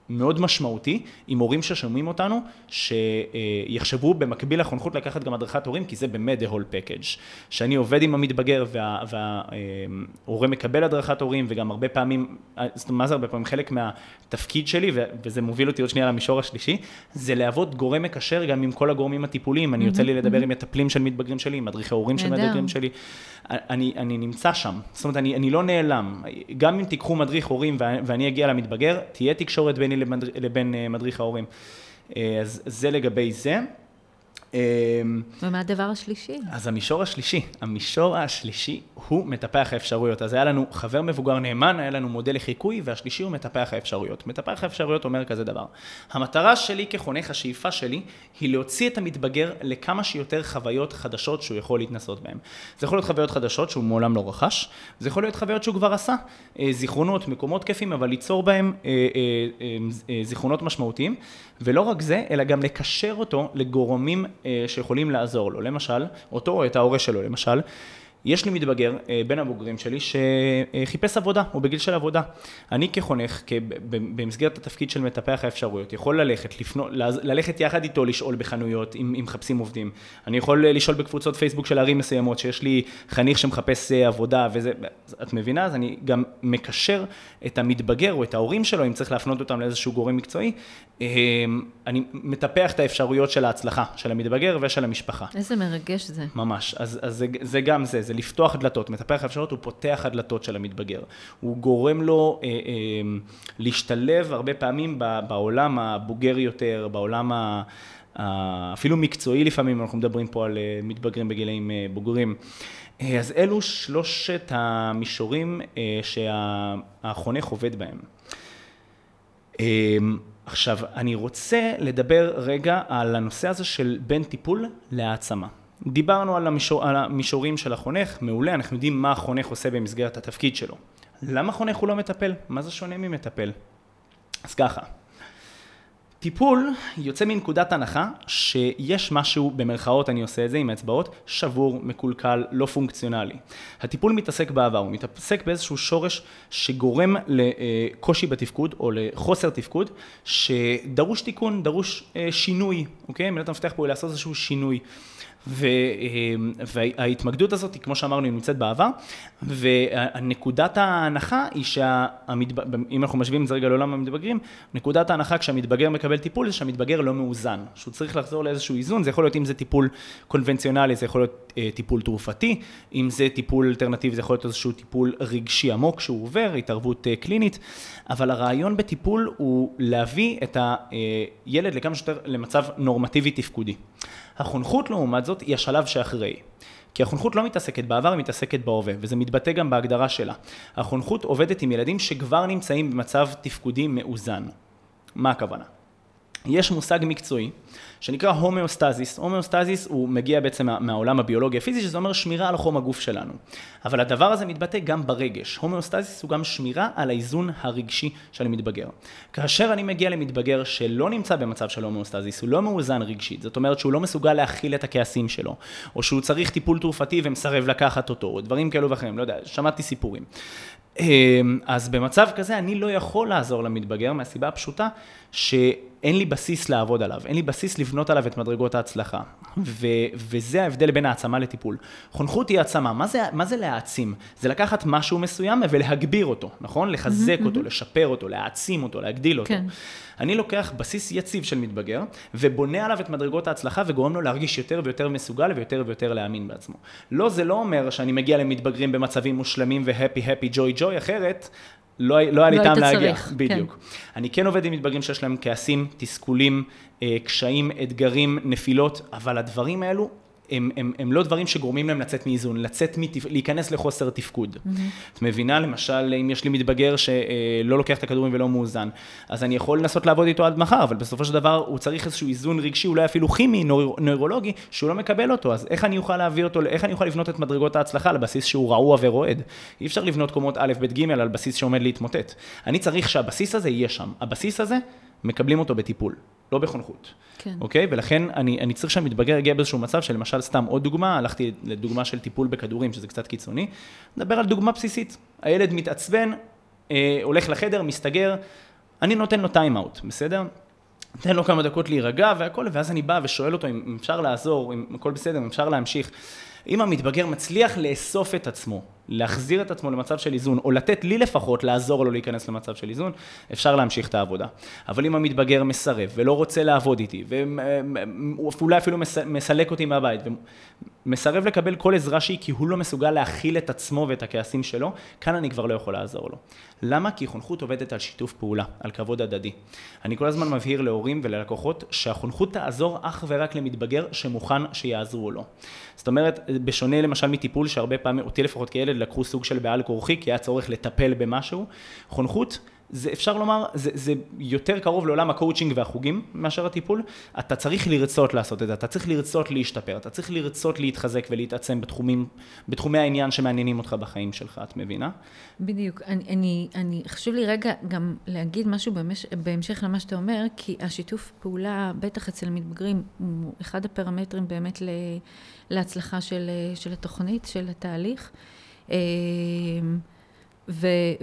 מאוד משמעותי, עם הורים ששומעים אותנו, שיחשבו במקביל לחונכות לקחת גם הדרכת הורים, כי זה באמת the whole package. שאני עובד עם המתבגר וההורה מקבל הדרכת הורים, וגם הרבה פעמים, מה זה הרבה פעמים? חלק מהתפקיד שלי, וזה מוביל אותי עוד שנייה למישור השלישי, זה לעבוד גורם מקשר גם עם כל הגורמים הטיפוליים. אני יוצא לי לדבר עם מטפלים של מתבגרים שלי, עם מדריכי הורים של מתבגרים שלי. אני נמצא שם. זאת אומרת, אני לא נעלם. גם אם תיקחו מדריך הורים ואני אגיע למתבגר, תהיה תקשורת ביני לבין מדריך ההורים. אז זה לגבי זה. ומה הדבר השלישי? אז המישור השלישי הוא מטפח האפשרויות. אז היה לנו חבר מבוגר נאמן, היה לנו מודל לחיקוי, והשלישי הוא מטפח האפשרויות. מטפח האפשרויות אומר כזה דבר. המטרה שלי כחונך, השאיפה שלי, היא להוציא את המתבגר לכמה שיותר חוויות חדשות שהוא יכול להתנסות בהן. זה יכול להיות חוויות חדשות שהוא מעולם לא רכש, זה יכול להיות חוויות שהוא כבר עשה, זיכרונות, מקומות כיפים, אבל ליצור בהם זיכרונות משמעותיים, ולא רק זה, אלא גם לקשר אותו לגורמים שיכולים לעזור לו. למשל, אותו או את ההורה שלו, למשל, יש לי מתבגר בין הבוגרים שלי שחיפש עבודה, הוא בגיל של עבודה. אני כחונך, במסגרת התפקיד של מטפח האפשרויות, יכול ללכת יחד איתו לשאול בחנויות אם מחפשים עובדים. אני יכול לשאול בקבוצות פייסבוק של ערים מסוימות, שיש לי חניך שמחפש עבודה וזה, את מבינה? אז אני גם מקשר את המתבגר או את ההורים שלו, אם צריך להפנות אותם לאיזשהו גורם מקצועי. אני מטפח את האפשרויות של ההצלחה, של המתבגר ושל המשפחה. איזה מרגש זה. ממש. אז זה גם זה. זה לפתוח הדלתות, מטפח אפשרות, הוא פותח הדלתות של המתבגר. הוא גורם לו להשתלב הרבה פעמים בעולם הבוגר יותר, בעולם אפילו מקצועי לפעמים, אנחנו מדברים פה על מתבגרים בגילאים בוגרים. אז אלו שלושת המישורים שהחונך עובד בהם. עכשיו, אני רוצה לדבר רגע על הנושא הזה של בין טיפול להעצמה. דיברנו על המישורים של החונך, מעולה, אנחנו יודעים מה החונך עושה במסגרת התפקיד שלו. למה חונך הוא לא מטפל? מה זה שונה ממטפל? אז ככה, טיפול יוצא מנקודת הנחה שיש משהו, במרכאות אני עושה את זה עם האצבעות, שבור, מקולקל, לא פונקציונלי. הטיפול מתעסק בעבר, הוא מתעסק באיזשהו שורש שגורם לקושי בתפקוד או לחוסר תפקוד, שדרוש תיקון, דרוש שינוי, אוקיי? מילת המפתח פה היא לעשות איזשהו שינוי. וההתמקדות הזאת, כמו שאמרנו, היא נמצאת בעבר, ונקודת ההנחה היא אם אנחנו משווים את זה רגע לעולם המתבגרים, נקודת ההנחה כשהמתבגר מקבל טיפול זה שהמתבגר לא מאוזן, שהוא צריך לחזור לאיזשהו איזון, זה יכול להיות אם זה טיפול קונבנציונלי, זה יכול להיות טיפול תרופתי, אם זה טיפול אלטרנטיבי, זה יכול להיות איזשהו טיפול רגשי עמוק שהוא עובר, התערבות קלינית, אבל הרעיון בטיפול הוא להביא את הילד לכמה שיותר למצב נורמטיבי תפקודי. החונכות לעומת זאת היא השלב שאחרי, כי החונכות לא מתעסקת בעבר, היא מתעסקת בהווה, וזה מתבטא גם בהגדרה שלה. החונכות עובדת עם ילדים שכבר נמצאים במצב תפקודי מאוזן. מה הכוונה? יש מושג מקצועי שנקרא הומאוסטזיס. הומאוסטזיס הוא מגיע בעצם מהעולם הביולוגי הפיזי, שזה אומר שמירה על חום הגוף שלנו. אבל הדבר הזה מתבטא גם ברגש. הומאוסטזיס הוא גם שמירה על האיזון הרגשי של המתבגר. כאשר אני מגיע למתבגר שלא נמצא במצב של הומאוסטזיס, הוא לא מאוזן רגשית, זאת אומרת שהוא לא מסוגל להכיל את הכעסים שלו, או שהוא צריך טיפול תרופתי ומסרב לקחת אותו, או דברים כאלו ואחרים, לא יודע, שמעתי סיפורים. אז במצב כזה אני לא יכול לעזור למתבגר מהסיבה הפשוטה שאין לי בסיס לעבוד עליו, אין לי בסיס לבנות עליו את מדרגות ההצלחה. וזה ההבדל בין העצמה לטיפול. חונכות היא העצמה. מה זה להעצים? זה לקחת משהו מסוים ולהגביר אותו, נכון? לחזק אותו, לשפר אותו, להעצים אותו, להגדיל אותו. אני לוקח בסיס יציב של מתבגר ובונה עליו את מדרגות ההצלחה וגורם לו להרגיש יותר ויותר מסוגל ויותר ויותר להאמין בעצמו. לא, זה לא אומר שאני מגיע למתבגרים במצבים מושלמים והפי-הפי, ג'וי-ג'וי, אחרת לא היה לי טעם להגיע, בדיוק. אני כן עובד עם מתבגרים שיש להם כעסים, תסכולים, קשיים, אתגרים, נפילות, אבל הדברים האלו הם לא דברים שגורמים להם לצאת מאיזון, להיכנס לחוסר תפקוד. את מבינה, למשל, אם יש לי מתבגר שלא לוקח את הכדורים ולא מאוזן, אז אני יכול לנסות לעבוד איתו עד מחר, אבל בסופו של דבר הוא צריך איזשהו איזון רגשי, אולי אפילו כימי, נוירולוגי, שהוא לא מקבל אותו. אז איך אני אוכל להעביר אותו, איך אני אוכל לבנות את מדרגות ההצלחה על בסיס שהוא רעוע ורועד? אי אפשר לבנות קומות א' ב' ג' על בסיס שעומד להתמוטט. אני צריך שהבסיס הזה יהיה שם. הבסיס הזה, מקבלים אותו בטיפול, לא בחונכות. כן. אוקיי? ולכן אני צריך שהמתבגר יגיע באיזשהו מצב של, למשל, סתם עוד דוגמה, הלכתי לדוגמה של טיפול בכדורים, שזה קצת קיצוני, נדבר על דוגמה בסיסית. הילד מתעצבן, הולך לחדר, מסתגר, אני נותן לו טיים-אוט, בסדר? נותן לו כמה דקות להירגע והכל, ואז אני בא ושואל אותו אם אפשר לעזור, אם הכל בסדר, אם אפשר להמשיך. אם המתבגר מצליח לאסוף את עצמו, להחזיר את עצמו למצב של איזון, או לתת לי לפחות לעזור לו להיכנס למצב של איזון, אפשר להמשיך את העבודה. אבל אם המתבגר מסרב ולא רוצה לעבוד איתי, ואולי אפילו מסלק אותי מהבית, ומסרב לקבל כל עזרה שהיא כי הוא לא מסוגל להכיל את עצמו ואת הכעסים שלו, כאן אני כבר לא יכול לעזור לו. למה? כי חונכות עובדת על שיתוף פעולה, על כבוד הדדי. אני כל הזמן מבהיר להורים וללקוחות שהחונכות תעזור אך ורק למתבגר שמוכן שיעזרו לו. זאת אומרת, בשונה למשל מטיפול שהרבה פעמים, אותי לפחות כילד, לקחו סוג של בעל כורחי, כי היה צורך לטפל במשהו. חונכות, זה אפשר לומר, זה יותר קרוב לעולם הקואוצ'ינג והחוגים מאשר הטיפול. אתה צריך לרצות לעשות את זה, אתה צריך לרצות להשתפר, אתה צריך לרצות להתחזק ולהתעצם בתחומי העניין שמעניינים אותך בחיים שלך, את מבינה? בדיוק. חשוב לי רגע גם להגיד משהו בהמשך למה שאתה אומר, כי השיתוף פעולה, בטח אצל מתבגרים, הוא אחד הפרמטרים באמת להצלחה של התוכנית, של התהליך.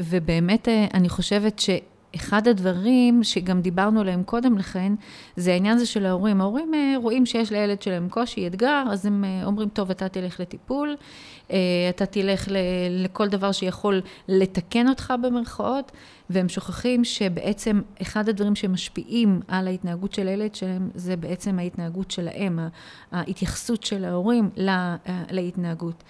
ובאמת אני חושבת שאחד הדברים שגם דיברנו עליהם קודם לכן, זה העניין הזה של ההורים. ההורים רואים שיש לילד שלהם קושי, אתגר, אז הם אומרים, טוב, אתה תלך לטיפול, אתה תלך לכל דבר שיכול לתקן אותך במרכאות, והם שוכחים שבעצם אחד הדברים שמשפיעים על ההתנהגות של הילד שלהם, זה בעצם ההתנהגות שלהם, ההתייחסות של ההורים להתנהגות.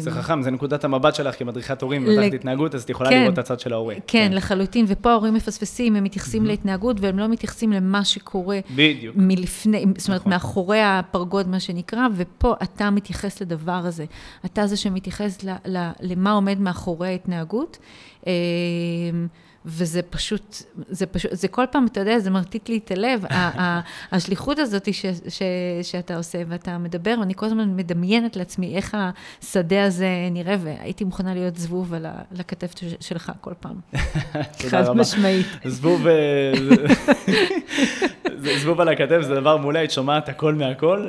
זה חכם, זה נקודת המבט שלך כמדריכת הורים, מתחת התנהגות, אז את יכולה לראות את הצד של ההורים. כן, לחלוטין, ופה ההורים מפספסים, הם מתייחסים להתנהגות, והם לא מתייחסים למה שקורה מלפני, זאת אומרת, מאחורי הפרגוד, מה שנקרא, ופה אתה מתייחס לדבר הזה. אתה זה שמתייחס למה עומד מאחורי ההתנהגות, וזה פשוט, זה כל פעם, אתה יודע, זה מרטיט לי את הלב, השליחות הזאת שאתה עושה ואתה מדבר, ואני כל הזמן מדמיינת לעצמי איך השדה הזה נראה, והייתי מוכנה להיות זבוב על הכתף שלך כל פעם. חד משמעית. זבוב על הכתף זה דבר מולי, את שומעת הכל מהכל.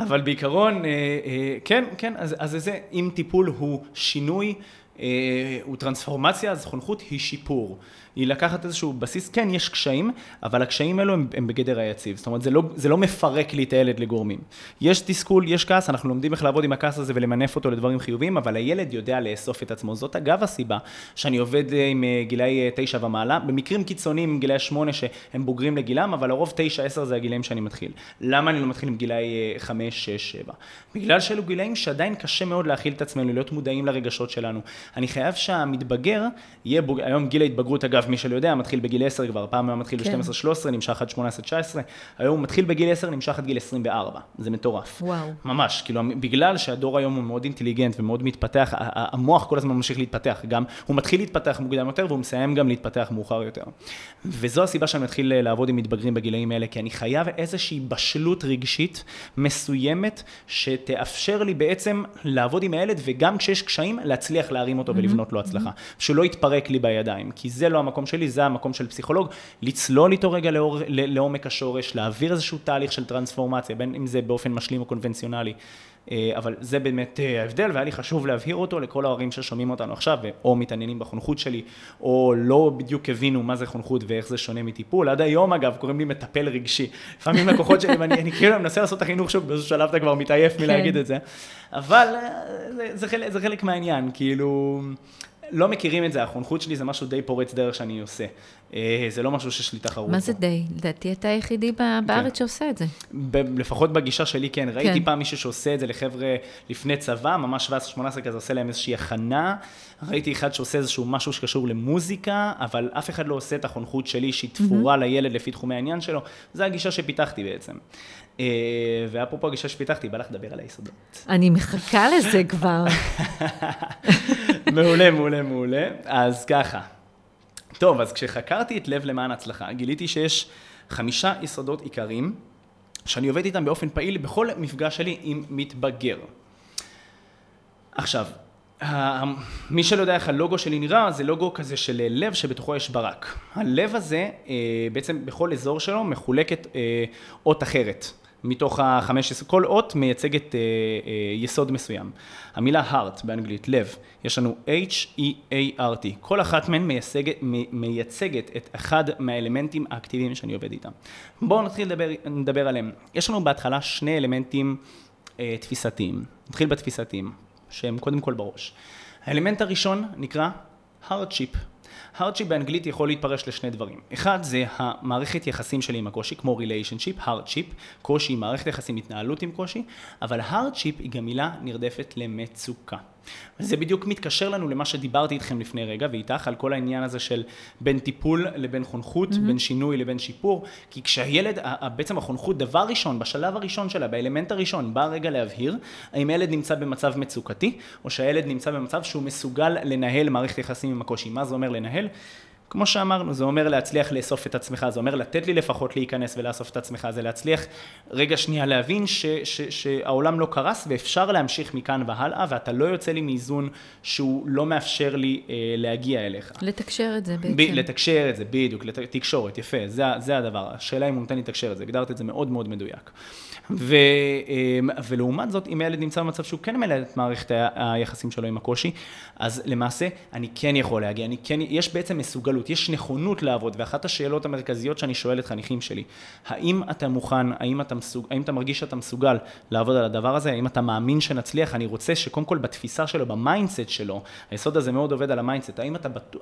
אבל בעיקרון, כן, כן, אז זה, אם טיפול הוא שינוי, הוא טרנספורמציה, אז חונכות היא שיפור. היא לקחת איזשהו בסיס, כן, יש קשיים, אבל הקשיים האלו הם בגדר היציב. זאת אומרת, זה לא מפרק לי את הילד לגורמים. יש תסכול, יש כעס, אנחנו לומדים איך לעבוד עם הכעס הזה ולמנף אותו לדברים חיוביים, אבל הילד יודע לאסוף את עצמו. זאת אגב הסיבה שאני עובד עם גילאי 9 ומעלה, במקרים קיצוניים גילאי 8 שהם בוגרים לגילם, אבל הרוב 9-10 זה הגילאים שאני מתחיל. למה אני לא מתחיל עם גילאי 5-6-7? בגלל שאלו גילאים שעדיין קשה מאוד להכיל את עצמנו, להיות מודעים לרגשות שלנו. אני חייב שהמתבגר יהיה היום גיל ההתבגרות, אגב, מי שלא יודע, מתחיל בגיל 10 כבר, פעם הוא מתחיל ב-12-13, נמשך עד 18-19, היום הוא מתחיל בגיל 10, נמשך עד גיל 24, זה מטורף. וואו. ממש, כאילו, בגלל שהדור היום הוא מאוד אינטליגנט ומאוד מתפתח, המוח כל הזמן ממשיך להתפתח, גם הוא מתחיל להתפתח מוקדם יותר, והוא מסיים גם להתפתח מאוחר יותר. וזו הסיבה שאני מתחיל לעבוד עם מתבגרים בגילאים האלה, כי אני חייב איזושהי בשלות רגשית מסוימת, שתאפשר לי בעצם לעבוד עם הילד, וגם כשיש קשיים, להצליח להרים אותו ולבנות לו הצלחה, שלא יתפרק לי בידיים, כי זה לא המקום שלי, זה המקום של פסיכולוג, לצלול איתו רגע לעומק השורש, להעביר איזשהו תהליך של טרנספורמציה, בין אם זה באופן משלים או קונבנציונלי, אבל זה באמת ההבדל, והיה לי חשוב להבהיר אותו לכל ההורים ששומעים אותנו עכשיו, או מתעניינים בחונכות שלי, או לא בדיוק הבינו מה זה חונכות ואיך זה שונה מטיפול. עד היום, אגב, קוראים לי מטפל רגשי. לפעמים לקוחות שלי, ואני כאילו מנסה לעשות את החינוך שוק, באיזשהו שלב אתה כבר מתעייף מלהגיד את זה. אבל זה חלק מהעניין, כאילו... לא מכירים את זה, החונכות שלי זה משהו די פורץ דרך שאני עושה. זה לא משהו שיש לי תחרות. מה זה די? לדעתי אתה היחידי בארץ שעושה את זה. לפחות בגישה שלי כן. ראיתי פעם מישהו שעושה את זה לחבר'ה לפני צבא, ממש 17-18 כזה עושה להם איזושהי הכנה. ראיתי אחד שעושה איזשהו משהו שקשור למוזיקה, אבל אף אחד לא עושה את החונכות שלי שהיא תפורה לילד לפי תחומי העניין שלו. זה הגישה שפיתחתי בעצם. ואפרופו הגישה שפיתחתי, בא לך לדבר על היסודות. אני מחכה לזה כבר. מעולה, מעולה, מעולה. אז ככה. טוב, אז כשחקרתי את לב למען הצלחה, גיליתי שיש 5 יסודות עיקריים, שאני עובד איתם באופן פעיל בכל מפגש שלי עם מתבגר. עכשיו, מי שלא יודע איך הלוגו שלי נראה, זה לוגו כזה של לב שבתוכו יש ברק. הלב הזה, בעצם בכל אזור שלו, מחולקת אות אחרת. מתוך ה-15, כל אות מייצגת יסוד מסוים. המילה heart באנגלית, לב, יש לנו H-E-A-R-T. כל אחת מהן מייצגת את אחד מהאלמנטים האקטיביים שאני עובד איתם. בואו נתחיל לדבר עליהם. יש לנו בהתחלה 2 אלמנטים תפיסתיים. נתחיל בתפיסתיים, שהם קודם כל בראש. האלמנט הראשון נקרא hardship. hardship באנגלית יכול להתפרש ל2 דברים. אחד זה המערכת יחסים שלי עם הקושי, כמו relationship, hardship, קושי, מערכת יחסים, התנהלות עם קושי, אבל hardship היא גם מילה נרדפת למצוקה. וזה בדיוק מתקשר לנו למה שדיברתי איתכם לפני רגע, ואיתך על כל העניין הזה של בין טיפול לבין חונכות, בין שינוי לבין שיפור, כי כשהילד, בעצם החונכות, דבר ראשון, בשלב הראשון שלה, באלמנט הראשון, בא רגע להבהיר, האם הילד נמצא במצב מצוקתי, או שהילד נמצא במצב שהוא מסוגל לנהל מערכת יחסים עם הקושי. מה זה אומר לנהל? כמו שאמרנו, זה אומר להצליח לאסוף את עצמך, זה אומר לתת לי לפחות להיכנס ולאסוף את עצמך, זה להצליח רגע שנייה להבין שהעולם לא קרס ואפשר להמשיך מכאן והלאה, ואתה לא יוצא לי מאיזון שהוא לא מאפשר לי להגיע אליך. לתקשר את זה בעצם. לתקשר את זה, בדיוק, תקשורת, יפה, זה הדבר. השאלה אם הוא נותן לתקשר את זה, הגדרת את זה מאוד מאוד מדויק. ולעומת זאת, אם הילד נמצא במצב שהוא כן מלא את מערכת היחסים שלו עם הקושי, אז למעשה אני כן יכול להגיע, יש בעצם מסוגלות, יש נכונות לעבוד, ואחת השאלות המרכזיות שאני שואל את חניכים שלי, האם אתה מוכן, האם אתה מרגיש שאתה מסוגל לעבוד על הדבר הזה, האם אתה מאמין שנצליח, אני רוצה שקודם כל בתפיסה שלו, במיינדסט שלו, היסוד הזה מאוד עובד על המיינדסט,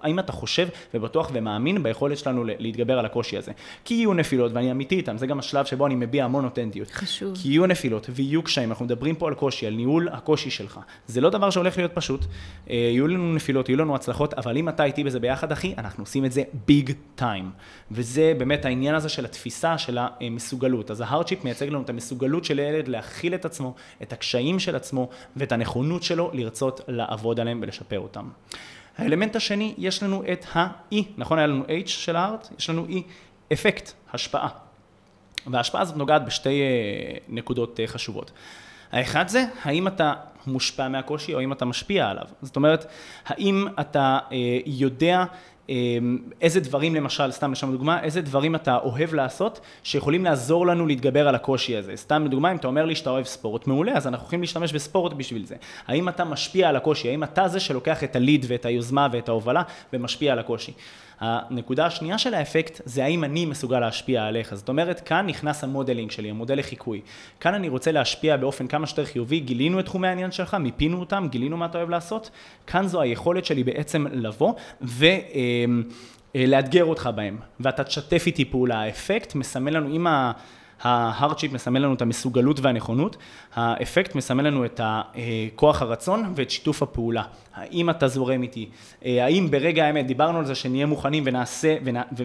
האם אתה חושב ובטוח ומאמין ביכולת שלנו להתגבר על הקושי הזה, כי יהיו נפילות ואני אמיתי איתם, זה גם השלב שבו אני מביע המון אותנטיות. חשוב. כי יהיו נפילות ויהיו קשיים, אנחנו מדברים פה על קושי, על ניהול הקושי שלך. זה לא דבר שהולך להיות פשוט, יהיו לנו נפילות, יהיו לנו הצלחות, אבל אם אתה איתי בזה ביחד, אחי, אנחנו עושים את זה ביג טיים. וזה באמת העניין הזה של התפיסה של המסוגלות. אז ההרדשיפ מייצג לנו את המסוגלות של הילד להכיל את עצמו, את הקשיים של עצמו ואת הנכונות שלו לרצות לעבוד עליהם ולשפר אותם. האלמנט השני, יש לנו את ה-E, נכון? היה לנו H של הארט, יש לנו E, אפקט, השפעה. וההשפעה הזאת נוגעת בשתי נקודות חשובות. האחד זה, האם אתה מושפע מהקושי או האם אתה משפיע עליו. זאת אומרת, האם אתה יודע איזה דברים, למשל, סתם לשם דוגמה, איזה דברים אתה אוהב לעשות שיכולים לעזור לנו להתגבר על הקושי הזה. סתם לדוגמה, אם אתה אומר לי שאתה אוהב ספורט מעולה, אז אנחנו יכולים להשתמש בספורט בשביל זה. האם אתה משפיע על הקושי? האם אתה זה שלוקח את הליד ואת היוזמה ואת ההובלה ומשפיע על הקושי? הנקודה השנייה של האפקט זה האם אני מסוגל להשפיע עליך. זאת אומרת, כאן נכנס המודלינג שלי, המודל לחיקוי. כאן אני רוצה להשפיע באופן כמה שיותר חיובי, גילינו את תחומי העניין שלך, מיפינו אותם, גילינו מה אתה אוהב לעשות. כאן זו היכולת שלי בעצם לבוא ולאתגר אותך בהם. ואתה תשתף איתי פעולה. האפקט מסמל לנו, אם ההרדשיפ מסמל לנו את המסוגלות והנכונות, האפקט מסמל לנו את כוח הרצון ואת שיתוף הפעולה. האם אתה זורם איתי? האם ברגע האמת, דיברנו על זה שנהיה מוכנים ונעשה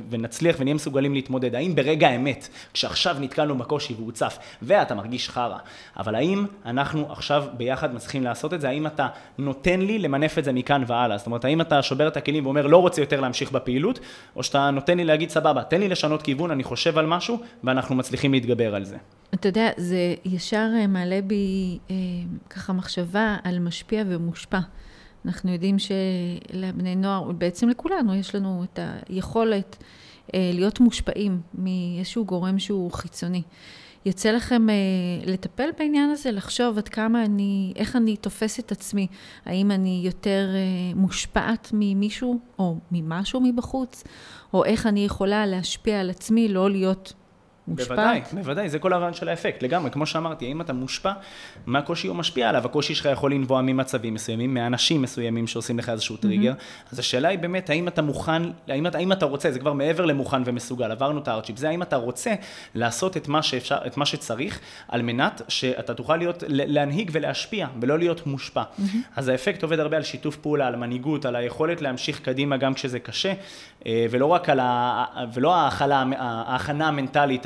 ונצליח ונהיה מסוגלים להתמודד, האם ברגע האמת, כשעכשיו נתקלנו בקושי והוא צף, ואתה מרגיש חרה, אבל האם אנחנו עכשיו ביחד מצליחים לעשות את זה? האם אתה נותן לי למנף את זה מכאן והלאה? זאת אומרת, האם אתה שובר את הכלים ואומר, לא רוצה יותר להמשיך בפעילות, או שאתה נותן לי להגיד, סבבה, תן לי לשנות כיוון, אני חושב על משהו, ואנחנו מצליחים להתגבר על זה. אתה יודע, זה ישר מעלה בי ככה מחשבה על משפיע ומושפע. אנחנו יודעים שלבני נוער, בעצם לכולנו, יש לנו את היכולת להיות מושפעים מאיזשהו גורם שהוא חיצוני. יוצא לכם לטפל בעניין הזה, לחשוב עד כמה איך אני תופס את עצמי, האם אני יותר מושפעת ממישהו או ממשהו מבחוץ, או איך אני יכולה להשפיע על עצמי, לא להיות מושפע. בוודאי, זה כל הרעיון של האפקט, לגמרי, כמו שאמרתי, האם אתה מושפע, מה הקושי הוא משפיע עליו, הקושי שלך יכול לנבוע ממצבים מסוימים, מאנשים מסוימים שעושים לך איזשהו טריגר, אז השאלה היא באמת, האם אתה מוכן, האם אתה רוצה, זה כבר מעבר למוכן ומסוגל, עברנו את הארצ'יפ, זה האם אתה רוצה לעשות את מה שאפשר, את מה שצריך, על מנת שאתה תוכל להנהיג ולהשפיע, ולא להיות מושפע. אז האפקט עובד הרבה על שיתוף פעולה, על מנהיגות, על היכולת להמשיך קדימה גם כשזה קשה, ולא רק ולא ההכנה המנטלית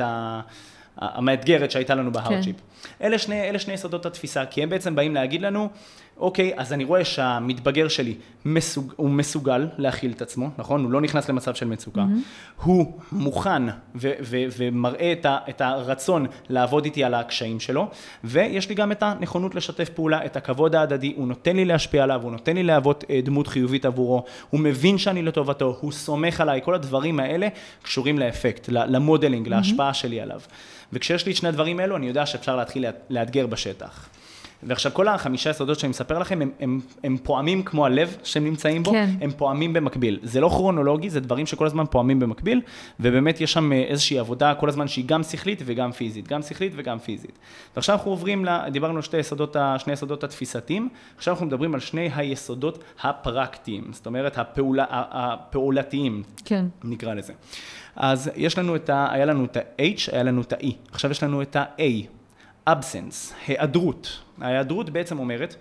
המאתגרת שהייתה לנו בהרדשיפ. כן. אלה שני יסודות התפיסה, כי הם בעצם באים להגיד לנו, אוקיי, אז אני רואה שהמתבגר שלי הוא מסוגל להכיל את עצמו, נכון? הוא לא נכנס למצב של מצוקה. הוא מוכן ומראה את הרצון לעבוד איתי על הקשיים שלו, ויש לי גם את הנכונות לשתף פעולה, את הכבוד ההדדי, הוא נותן לי להשפיע עליו, הוא נותן לי להוות דמות חיובית עבורו, הוא מבין שאני לטובתו, הוא סומך עליי, כל הדברים האלה קשורים לאפקט, למודלינג, להשפעה שלי עליו. וכשיש לי את שני הדברים האלו, אני יודע שאפשר להתחיל לאתגר בשטח. ועכשיו כל החמישה יסודות שאני מספר לכם, הם פועמים כמו הלב שהם נמצאים בו, כן. הם פועמים במקביל. זה לא כרונולוגי, זה דברים שכל הזמן פועמים במקביל, ובאמת יש שם איזושהי עבודה כל הזמן שהיא גם שכלית וגם פיזית, גם שכלית וגם פיזית. ועכשיו אנחנו עוברים, דיברנו על שני יסודות התפיסתיים, עכשיו אנחנו מדברים על שני היסודות הפרקטיים, זאת אומרת הפעולתיים, כן. נקרא לזה. אז יש לנו היה לנו את ה-H, היה לנו את ה-E, עכשיו יש לנו את ה-A. absence, היעדרות. ההיעדרות בעצם אומרת,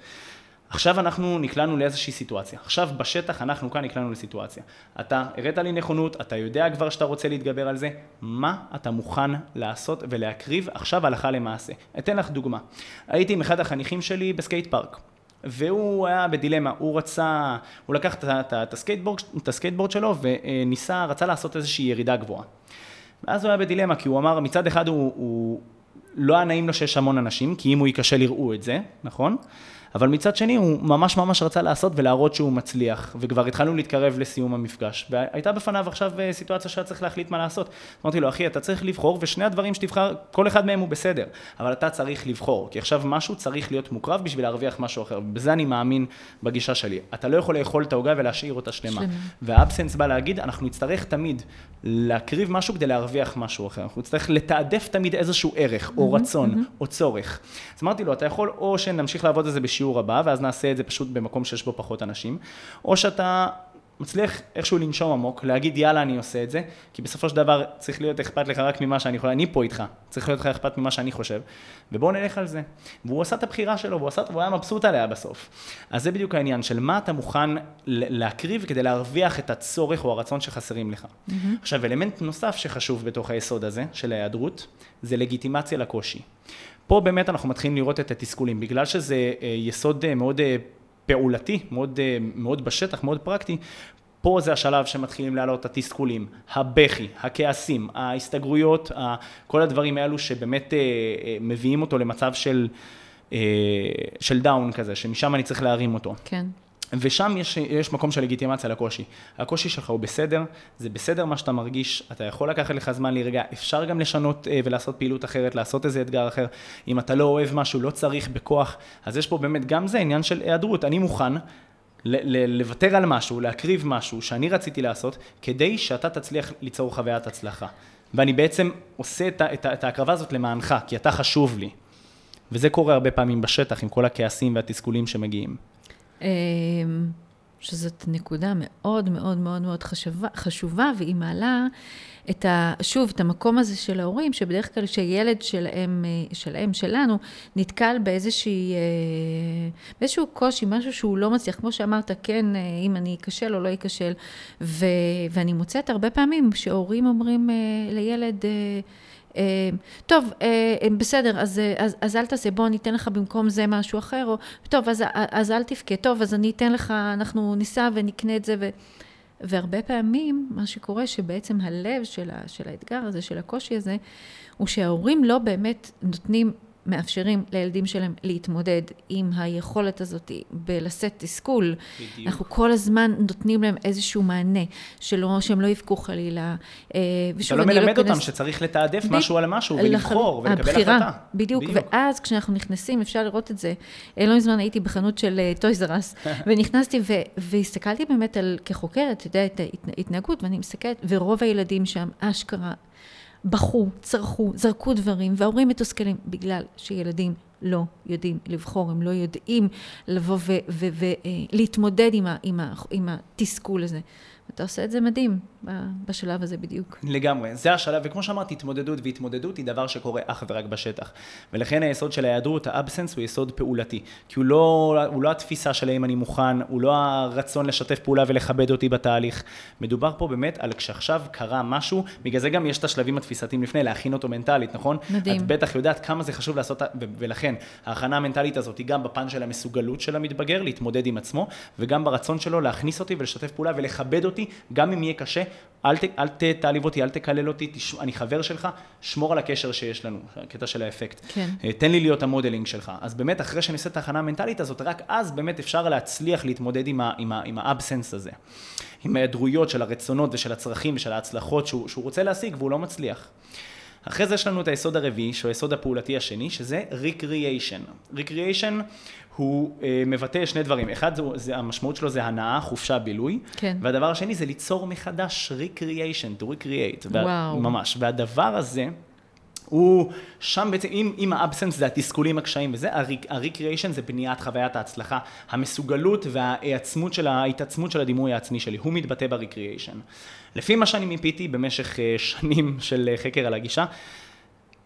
עכשיו אנחנו נקלענו לאיזושהי סיטואציה. עכשיו בשטח אנחנו כאן נקלענו לסיטואציה. אתה הראת לי נכונות, אתה יודע כבר שאתה רוצה להתגבר על זה, מה אתה מוכן לעשות ולהקריב עכשיו הלכה למעשה. אתן לך דוגמה. הייתי עם אחד החניכים שלי בסקייט פארק, והוא היה בדילמה, הוא לקח את הסקייטבורד שלו רצה לעשות איזושהי ירידה גבוהה. ואז הוא היה בדילמה, כי הוא אמר, מצד אחד הוא לא היה נעים לו שיש המון אנשים, כי אם הוא יקשה לראו את זה, נכון? אבל מצד שני, הוא ממש רצה לעשות ולהראות שהוא מצליח, וכבר התחלנו להתקרב לסיום המפגש. והייתה בפניו עכשיו סיטואציה שהיה צריך להחליט מה לעשות. אמרתי לו, אחי, אתה צריך לבחור, ושני הדברים שתבחר, כל אחד מהם הוא בסדר, אבל אתה צריך לבחור, כי עכשיו משהו צריך להיות מוקרב בשביל להרוויח משהו אחר. בזה אני מאמין בגישה שלי. אתה לא יכול לאכול את ההוגה ולהשאיר אותה שלמה. והאבסנס בא להגיד, אנחנו נצטרך תמיד להקריב משהו כדי להרוויח משהו אחר. אנחנו נצטרך לתעדף תמיד איזשהו ערך, או רצון, או צורך. אז אמרתי לו, אתה יכול או שנמשיך לעבוד על זה בשיעור הבא, ואז נעשה את זה פשוט במקום שיש בו פחות אנשים, או שאתה מצליח איכשהו לנשום עמוק, להגיד יאללה אני עושה את זה, כי בסופו של דבר צריך להיות אכפת לך רק ממה שאני חושב, אני פה איתך, צריך להיות לך אכפת ממה שאני חושב, ובואו נלך על זה. והוא עשה את הבחירה שלו, והוא היה מבסוט עליה בסוף. אז זה בדיוק העניין של מה אתה מוכן להקריב כדי להרוויח את הצורך או הרצון שחסרים לך. עכשיו, אלמנט נוסף שחשוב בתוך היסוד הזה של ההיעדרות, זה לגיטימציה לקושי. פה באמת אנחנו מתחילים לראות את התסכולים, בגלל שזה יסוד מאוד פעולתי, מאוד בשטח, מאוד פרקטי. פה זה השלב שמתחילים לעלות את התסכולים, הבכי, הכעסים, ההסתגרויות, כל הדברים האלו שבאמת מביאים אותו למצב של דאון כזה, שמשם אני צריך להרים אותו. כן. ושם יש מקום של לגיטימציה לקושי. הקושי שלך הוא בסדר, זה בסדר מה שאתה מרגיש, אתה יכול לקחת לך זמן להירגע, אפשר גם לשנות ולעשות פעילות אחרת, לעשות איזה אתגר אחר, אם אתה לא אוהב משהו, לא צריך בכוח, אז יש פה באמת גם זה עניין של היעדרות, אני מוכן לוותר על משהו, להקריב משהו שאני רציתי לעשות, כדי שאתה תצליח ליצור חוויית הצלחה. ואני בעצם עושה את ההקרבה הזאת למענך, כי אתה חשוב לי. וזה קורה הרבה פעמים בשטח, עם כל הכעסים והתסכולים שמגיעים. שזאת נקודה מאוד מאוד מאוד מאוד חשובה, והיא מעלה את שוב, את המקום הזה של ההורים, שבדרך כלל שילד שלנו נתקל באיזשהו קושי, משהו שהוא לא מצליח, כמו שאמרת, כן, אם אני אקשל או לא אקשל, ואני מוצאת הרבה פעמים שההורים אומרים לילד, טוב, בסדר, אז אל תעשה, בוא ניתן לך במקום זה משהו אחר, או טוב, אז אל תפקה, טוב, אז אני אתן לך, אנחנו ניסע ונקנה את זה, והרבה פעמים מה שקורה שבעצם הלב של האתגר הזה, של הקושי הזה, הוא שההורים לא באמת מאפשרים לילדים שלהם להתמודד עם היכולת הזאת בלשאת תסכול. בדיוק. אנחנו כל הזמן נותנים להם איזשהו מענה, שהם לא יפקו חלילה. אתה לא מלמד אותם שצריך לתעדף משהו על משהו, ולבחור, ולקבל החלטה. בדיוק, ואז כשאנחנו נכנסים, אפשר לראות את זה. לא מזמן הייתי בחנות של טויזרס, ונכנסתי והסתכלתי באמת על, כחוקרת, אתה יודע, את ההתנהגות, ואני מסתכלת, ורוב הילדים שם, אשכרה, בחו, צרחו, זרקו דברים, וההורים מתוסכלים, בגלל שילדים לא יודעים לבחור, הם לא יודעים לבוא ולהתמודד עם התסכול הזה. אתה עושה את זה מדהים בשלב הזה בדיוק. לגמרי, זה השלב, וכמו שאמרתי, התמודדות והתמודדות היא דבר שקורה אך ורק בשטח. ולכן היסוד של ההיעדרות, האבסנס, הוא יסוד פעולתי. כי הוא לא התפיסה שלהם אני מוכן, הוא לא הרצון לשתף פעולה ולכבד אותי בתהליך. מדובר פה באמת על כשעכשיו קרה משהו, בגלל זה גם יש את השלבים התפיסתיים לפני, להכין אותו מנטלית, נכון? מדהים. את בטח יודעת כמה זה חשוב לעשות, ולכן ההכנה המנטלית הזאת היא גם בפן של המסוגלות של המתבגר, להתמודד עם עצמו, וגם ברצון שלו להכניס אותי ולשתף פעולה ולכבד אותי, גם אם יהיה קשה, אל תעליב אותי, אל תקלל אותי, אני חבר שלך, שמור על הקשר שיש לנו, הקטע של האפקט. כן. תן לי להיות המודלינג שלך. אז באמת, אחרי שנעשה את ההכנה המנטלית הזאת, רק אז באמת אפשר להצליח להתמודד עם האבסנס הזה, עם ההיעדרויות של הרצונות ושל הצרכים ושל ההצלחות שהוא רוצה להשיג והוא לא מצליח. אחרי זה יש לנו את היסוד הרביעי, שהוא היסוד הפעולתי השני, שזה recreation. recreation הוא מבטא שני דברים. אחד, המשמעות שלו זה הנאה, חופשה, בילוי. כן. והדבר השני זה ליצור מחדש, recreation, to recreate. וואו. ממש. והדבר הזה, הוא שם בעצם, אם האבסנס זה התסכולים, הקשיים וזה, ה-recreation זה בניית חוויית ההצלחה, המסוגלות וההתעצמות של הדימוי העצמי שלי, הוא מתבטא ב-recreation. לפי מה שאני מיפיתי במשך שנים של חקר על הגישה,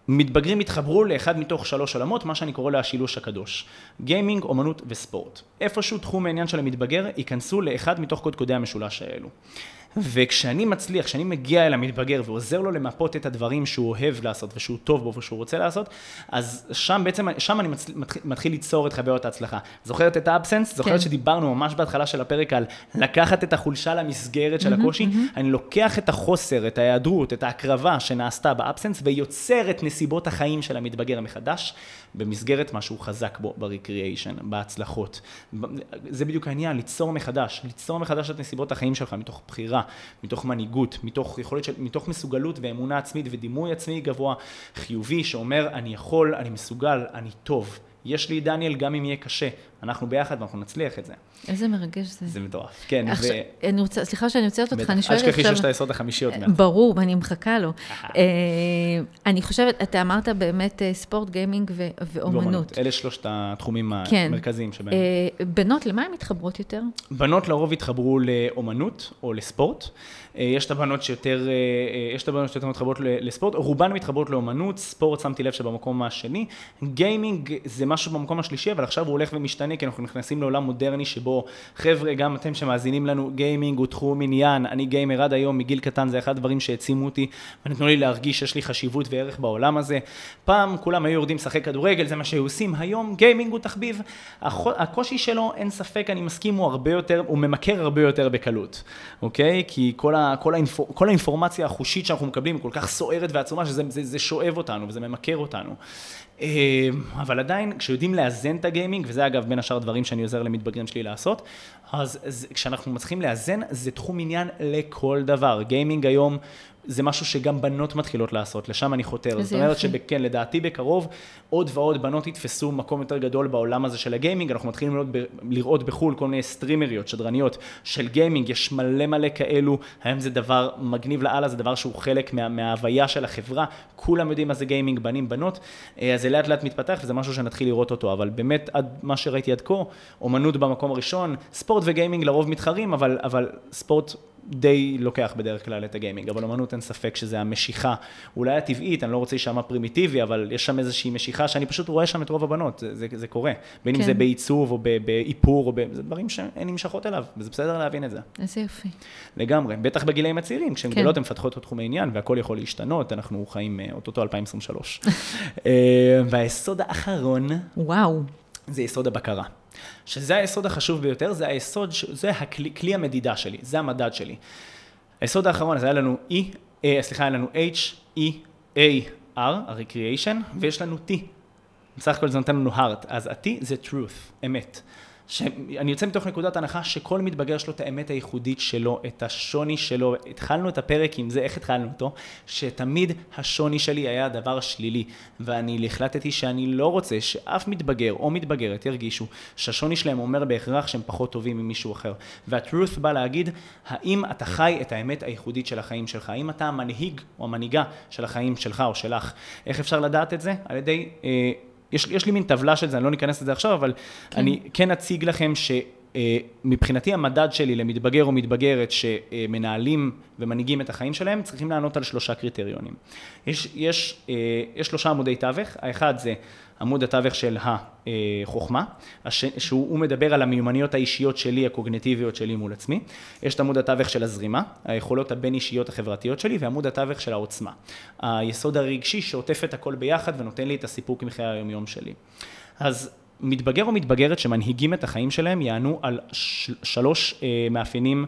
מתבגרים התחברו לאחד מתוך 3 עולמות, מה שאני קורא לה השילוש הקדוש. גיימינג, אומנות וספורט. איפשהו תחום העניין של המתבגר, ייכנסו לאחד מתוך קודקודי המשולש האלו. וכשאני מגיע אל המתבגר ועוזר לו למפות את הדברים שהוא אוהב לעשות ושהוא טוב בו ושהוא רוצה לעשות, אז שם בעצם, אני מתחיל ליצור את חוויות ההצלחה. זוכרת את האבסנס? זוכרת שדיברנו ממש בהתחלה של הפרק על לקחת את החולשה למסגרת של הקושי? אני לוקח את החוסר, את ההיעדרות, את ההקרבה שנעשתה באבסנס, ויוצר את נסיבות החיים של המתבגר המחדש, במסגרת מה שהוא חזק בו, בריקריאיישן, בהצלחות. זה בדיוק העניין, ליצור מחדש את נסיבות החיים שלך, מתוך בחירה, מתוך מנהיגות, מתוך מסוגלות ואמונה עצמית ודימוי עצמי גבוה, חיובי, שאומר, אני יכול, אני מסוגל, אני טוב. יש לי דניאל גם אם יהיה קשה, אנחנו ביחד ואנחנו נצליח את זה. איזה מרגש זה. זה מטורף, כן. סליחה שאני יוצאת אותך, אני שואלת עכשיו... אשכחי שיש את היסוד החמישי עוד מעט. ברור, אני מחכה לו. אני חושבת, אתה אמרת באמת ספורט, גיימינג ואומנות. אלה שלושת התחומים המרכזיים שבהם. בנות, למה הן מתחברות יותר? בנות לרוב התחברו לאומנות או לספורט. יש את הבנות שיותר מתחברות לספורט, רובן מתחברות לאומנות, ספורט שמתי לב שבמקום השני, גיימינג זה משהו במקום השלישי, אבל עכשיו הוא הולך ומשתנה, כי אנחנו נכנסים לעולם מודרני שבו, חבר'ה, גם אתם שמאזינים לנו, גיימינג הוא תחום עניין, אני גיימר עד היום, מגיל קטן, זה אחד הדברים שהעצימו אותי, ונתנו לי להרגיש שיש לי חשיבות וערך בעולם הזה. פעם כולם היו יורדים לשחק כדורגל, זה מה שהיו עושים, היום גיימינג הוא תחביב, הקושי שלו, אין ספק, אני מסכים, הוא הרבה יותר, הוא ממכר הרבה יותר בקלות, אוקיי? כי כל האינפורמציה החושית שאנחנו מקבלים, כל כך סוערת ועצומה, שזה שואב אותנו וזה ממכר אותנו. אבל עדיין, כשיודעים לאזן את הגיימינג, וזה אגב בין השאר דברים שאני עוזר למתבגרים שלי לעשות, אז כשאנחנו מצליחים לאזן, זה תחום עניין לכל דבר. גיימינג היום זה משהו שגם בנות מתחילות לעשות, לשם אני חותר. זאת אומרת שכן, לדעתי בקרוב, עוד ועוד בנות יתפסו מקום יותר גדול בעולם הזה של הגיימינג, אנחנו מתחילים לראות בחול כל מיני סטרימריות, שדרניות של גיימינג, יש מלא מלא כאלו, האם זה דבר מגניב לעלה, זה דבר שהוא חלק מההוויה של החברה, כולם יודעים מה זה גיימינג, בנים, בנות, אז זה לאט לאט מתפתח וזה משהו שנתחיל לראות אותו, אבל באמת עד מה שראיתי עד כה, אומנות במקום הראשון, ספורט וגיימינג לרוב מתחרים, אבל ספורט די לוקח בדרך כלל את הגיימינג, אבל אומנות אין ספק שזה המשיכה, אולי הטבעית, אני לא רוצה שם פרימיטיבי, אבל יש שם איזושהי משיכה שאני פשוט רואה שם את רוב הבנות, זה קורה, בין אם זה בעיצוב או באיפור, זה דברים שהן נמשכות אליו, וזה בסדר להבין את זה. איזה יופי. לגמרי, בטח בגילאים הצעירים, כשהן גדלות הן מפתחות את תחום העניין, והכל יכול להשתנות, אנחנו חיים אותו 2023. והיסוד האחרון, וואו, זה יסוד הבקרה. שזה היסוד החשוב ביותר, זה היסוד, זה הכלי המדידה שלי, זה המדד שלי. היסוד האחרון, אז היה לנו H-E-A-R, recreation, ויש לנו T. בסך הכל זה נותן לנו heart, אז ה-T זה truth, אמת. שאני יוצא מתוך נקודת הנחה שכל מתבגר שלו את האמת הייחודית שלו, את השוני שלו, התחלנו את הפרק עם זה, איך התחלנו אותו? שתמיד השוני שלי היה דבר שלילי, ואני החלטתי שאני לא רוצה שאף מתבגר או מתבגרת ירגישו שהשוני שלהם אומר בהכרח שהם פחות טובים ממישהו אחר. וה-truth בא להגיד, האם אתה חי את האמת הייחודית של החיים שלך? האם אתה המנהיג או המנהיגה של החיים שלך או שלך? איך אפשר לדעת את זה? על ידי... יש לי מין טבלה של זה, אני לא ניכנס לזה עכשיו, אבל אני כן אציג לכם שמבחינתי המדד שלי למתבגר או מתבגרת שמנהלים ומנהיגים את החיים שלהם, צריכים לענות על 3 קריטריונים. יש 3 עמודי תווך, האחד זה עמוד התווך של החוכמה, שהוא מדבר על המיומנויות האישיות שלי, הקוגניטיביות שלי מול עצמי. יש את עמוד התווך של הזרימה, היכולות הבין אישיות החברתיות שלי, ועמוד התווך של העוצמה. היסוד הרגשי שעוטף את הכל ביחד ונותן לי את הסיפוק מחיי היומיום שלי. אז מתבגר או מתבגרת שמנהיגים את החיים שלהם יענו על 3 מאפיינים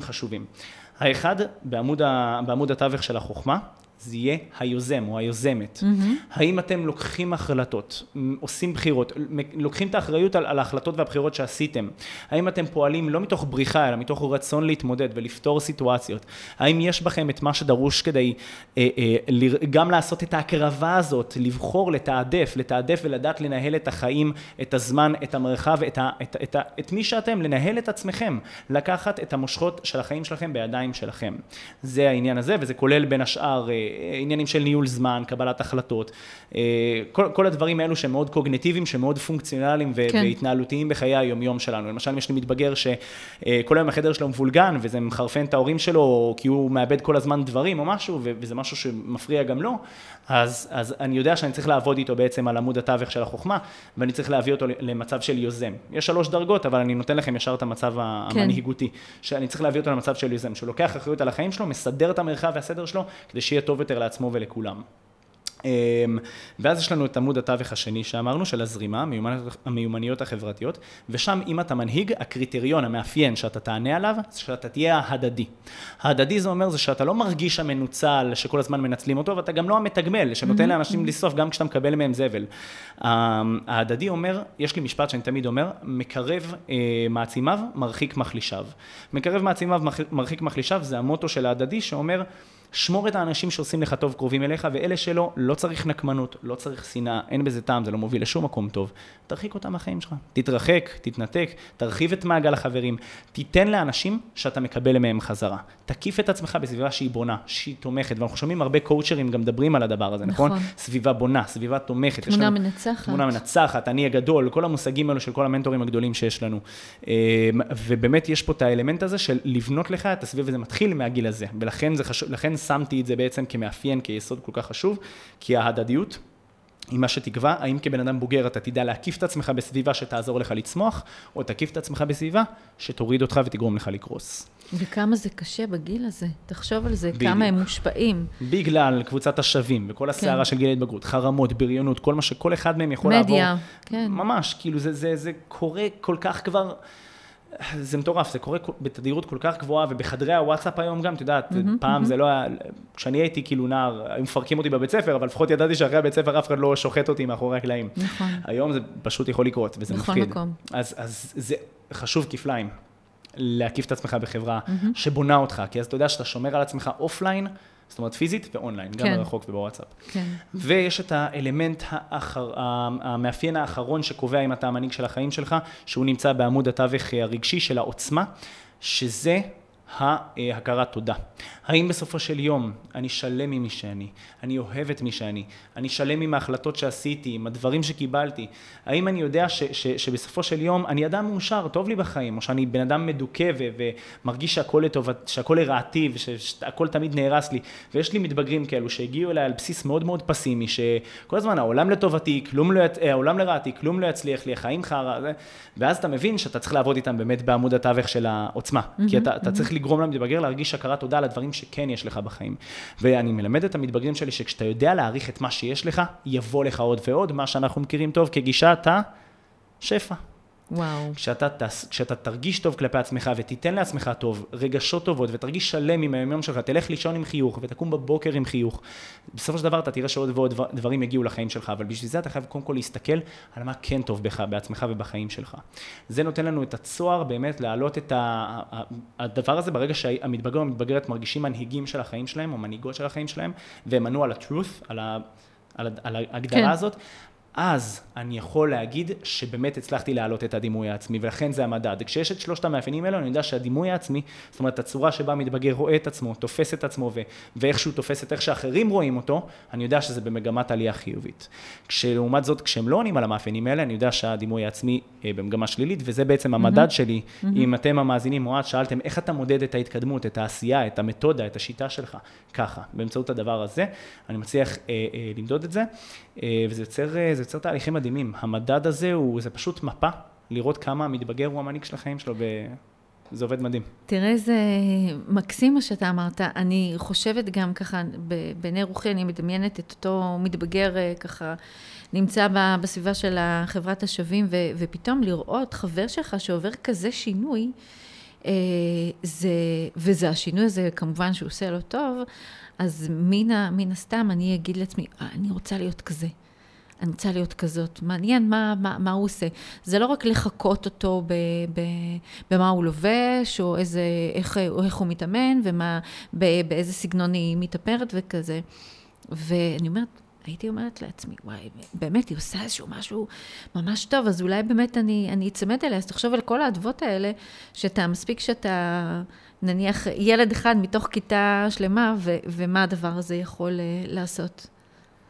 חשובים. האחד, בעמוד התווך של החוכמה, זה יהיה היוזם או היוזמת. האם אתם לוקחים החלטות, עושים בחירות, לוקחים את האחריות על ההחלטות והבחירות שעשיתם? האם אתם פועלים לא מתוך בריחה, אלא מתוך רצון להתמודד ולפתור סיטואציות? האם יש בכם את מה שדרוש כדי גם לעשות את ההקרבה הזאת, לבחור, לתעדף ולדעת לנהל את החיים, את הזמן, את המרחב, את מי שאתם, לנהל את עצמכם, לקחת את המושכות של החיים שלכם בידיים שלכם. זה העניין הזה, וזה כולל בין השאר עניינים של ניהול זמן, קבלת החלטות, כל הדברים האלו שהם מאוד קוגניטיביים, שהם מאוד פונקציונליים והתנהלותיים בחיי היום-יום שלנו. למשל, יש לי מתבגר שכל היום החדר שלו מבולגן, וזה מחרפן את ההורים שלו, או כי הוא מאבד כל הזמן דברים או משהו, וזה משהו שמפריע גם לו, אז אני יודע שאני צריך לעבוד איתו בעצם על עמוד התווך של החוכמה, ואני צריך להביא אותו למצב של יוזם. יש 3 דרגות, אבל אני נותן לכם ישר את המצב המנהיגותי, שאני צריך להביא אותו למצב של יוזם, שהוא לוקח אחריות על החיים שלו, מסדר את המרחב והסדר שלו, כדי שיהיה טוב יותר לעצמו ולכולם. ואז יש לנו את עמוד התווך השני שאמרנו, של הזרימה, המיומנויות החברתיות, ושם אם אתה מנהיג, הקריטריון המאפיין שאתה תענה עליו, שאתה תהיה ההדדי. ההדדי זה אומר זה שאתה לא מרגיש המנוצל שכל הזמן מנצלים אותו, ואתה גם לא המתגמל, שנותן לאנשים לסוף גם כשאתה מקבל מהם זבל. ההדדי אומר, יש לי משפט שאני תמיד אומר, מקרב מעצימיו, מרחיק מחלישיו. מקרב מעצימיו, מרחיק מחלישיו, זה המוטו של ההדדי שאומר, שמור את האנשים שעושים לך טוב קרובים אליך, ואלה שלא, לא צריך נקמנות, לא צריך שנאה, אין בזה טעם, זה לא מוביל לשום מקום טוב. תרחיק אותם מהחיים שלך. תתרחק, תתנתק, תרחיב את מעגל החברים, תיתן לאנשים שאתה מקבל מהם חזרה. תקיף את עצמך בסביבה שהיא בונה, שהיא תומכת, ואנחנו שומעים הרבה קואוצ'רים גם מדברים על הדבר הזה, נכון? סביבה בונה, סביבה תומכת. תמונה מנצחת. תמונה מנצחת, אני הגדול, כל המושגים האלו של כל המנטורים הגדולים שיש לנו. ובאמת יש פה את האלמנט הזה של לבנות לך, את הסביב הזה מתחיל מהגיל הזה, ולכן זה חשוב, לכן שמתי את זה בעצם כמאפיין, כיסוד כל כך חשוב, כי ההדדיות היא מה שתקבע, האם כבן אדם בוגר אתה תדע להקיף את עצמך בסביבה שתעזור לך לצמוח, או תקיף את עצמך בסביבה שתוריד אותך ותגרום לך לקרוס. וכמה זה קשה בגיל הזה, תחשוב על זה, בדיוק. כמה הם מושפעים. בגלל קבוצת השווים, וכל הסערה של גיל ההתבגרות, חרמות, בריונות, כל מה שכל אחד מהם יכול לעבור. מדיה, כן. ממש, כאילו זה קורה כל כך כבר... זה מטורף, זה קורה בתדירות כל כך גבוהה, ובחדרי הוואטסאפ היום גם, אתה יודעת, פעם זה לא היה, כשאני הייתי כאילו נער, היו מפרקים אותי בבית ספר, אבל לפחות ידעתי שאחרי הבית ספר אף אחד לא שוחט אותי מאחורי הקלעים. נכון. היום זה פשוט יכול לקרות, וזה מפחיד. נכון, נכון. אז זה חשוב כפליים, להקיף את עצמך בחברה שבונה אותך, כי אז אתה יודע שאתה שומר על עצמך אופליין, זאת אומרת פיזית ואונליין, גם מרחוק ובוואטסאפ. ויש את האלמנט המאפיין האחרון שקובע אם אתה המנהיג של החיים שלך, שהוא נמצא בעמוד התווך הרגשי של העוצמה, שזה ההכרת תודה. האם בסופו של יום אני שלם עם מי שאני, אני אוהב את מי שאני, אני שלם עם ההחלטות שעשיתי, עם הדברים שקיבלתי, האם אני יודע שבסופו של יום אני אדם מאושר, טוב לי בחיים, או שאני בן אדם מדוכא ומרגיש שהכל לטוב, שהכל לרעתי ושהכל תמיד נהרס לי, ויש לי מתבגרים כאלו שהגיעו אליי על בסיס מאוד מאוד פסימי, שכל הזמן העולם לטובתי, העולם לרעתי, כלום לא יצליח לי, החיים חרא, ואז אתה מבין שאתה צריך לעבוד איתם באמת בעמוד התווך של העוצמה, כי אתה צריך לגרום למתבגר להרגיש הכרת תודה על הדברים שכן יש לך בחיים. ואני מלמד את המתבגרים שלי שכשאתה יודע להעריך את מה שיש לך, יבוא לך עוד ועוד, מה שאנחנו מכירים טוב כגישה אתה שפע. וואו. כשאתה תרגיש טוב כלפי עצמך ותיתן לעצמך טוב, רגשות טובות ותרגיש שלם עם היום יום שלך, תלך לישון עם חיוך ותקום בבוקר עם חיוך, בסופו של דבר אתה תראה שעוד ועוד דברים יגיעו לחיים שלך, אבל בשביל זה אתה חייב קודם כל להסתכל על מה כן טוב בך, בעצמך ובחיים שלך. זה נותן לנו את הצוהר באמת להעלות את הדבר הזה ברגע שהמתבגר והמתבגרת מרגישים מנהיגים של החיים שלהם או מנהיגות של החיים שלהם, והם ענו על ה-truth, על ההגדרה הזאת. אז אני יכול להגיד שבאמת הצלחתי להעלות את הדימוי העצמי, ולכן זה המדד. כשיש את שלושת המאפיינים האלו, אני יודע שהדימוי העצמי, זאת אומרת, הצורה שבה מתבגר רואה את עצמו, תופס את עצמו, ואיכשהו תופס את איך שאחרים רואים אותו, אני יודע שזה במגמת עלייה חיובית. כשלעומת זאת, כשהם לא עונים על המאפיינים האלה, אני יודע שהדימוי העצמי במגמה שלילית, וזה בעצם המדד שלי. אם אתם המאזינים או את שאלתם איך אתה מודד את ההתקדמות, את העשייה, את המתודה, את השיטה שלך, ככה, באמצעות הדבר הזה, אני מצליח למדוד את זה, וזה יוצר תהליכים מדהימים. המדד הזה זה פשוט מפה, לראות כמה המתבגר הוא המנהיג של החיים שלו, וזה עובד מדהים. תראה, זה מקסים מה שאתה אמרת. אני חושבת גם ככה, בעיני רוחי, אני מדמיינת את אותו מתבגר ככה, נמצא בסביבה של חברת השווים, ופתאום לראות חבר שלך שעובר כזה שינוי, וזה השינוי הזה כמובן שהוא עושה לו טוב, אז מן הסתם אני אגיד לעצמי, אני רוצה להיות כזה. אני רוצה להיות כזאת, מעניין מה הוא עושה. זה לא רק לחכות אותו במה הוא לובש, או איך הוא מתאמן, ובאיזה סגנון היא מתאפרת וכזה. ואני אומרת, הייתי אומרת לעצמי, וואי, באמת היא עושה איזשהו משהו ממש טוב, אז אולי באמת אני אצמד אליה, אז תחשוב על כל האדוות האלה, שאתה מספיק שאתה, נניח, ילד אחד מתוך כיתה שלמה, ומה הדבר הזה יכול לעשות.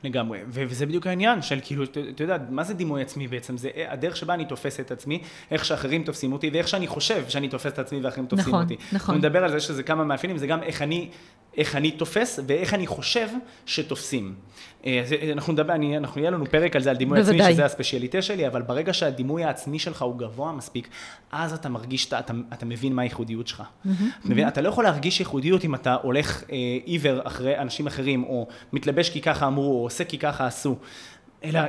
לגמרי, וזה בדיוק העניין של כאילו, אתה יודע, מה זה דימוי עצמי בעצם? זה הדרך שבה אני תופס את עצמי, איך שאחרים תופסים אותי, ואיך שאני חושב שאני תופס את עצמי ואחרים תופסים אותי. נכון, נכון. אנחנו מדבר על זה שזה כמה מאפיינים, זה גם איך אני תופס ואיך אני חושב שתופסים. אנחנו יהיה לנו פרק על זה, על דימוי עצמי, שזה הספציאליטה שלי, אבל ברגע שהדימוי העצמי שלך הוא גבוה מספיק, אז אתה מרגיש, אתה מבין מה הייחודיות שלך. אתה לא יכול להרגיש ייחודיות אם אתה הולך עיוור אחרי אנשים אחרים, או מתלבש כי ככה אמרו, או עושה כי ככה עשו. אלא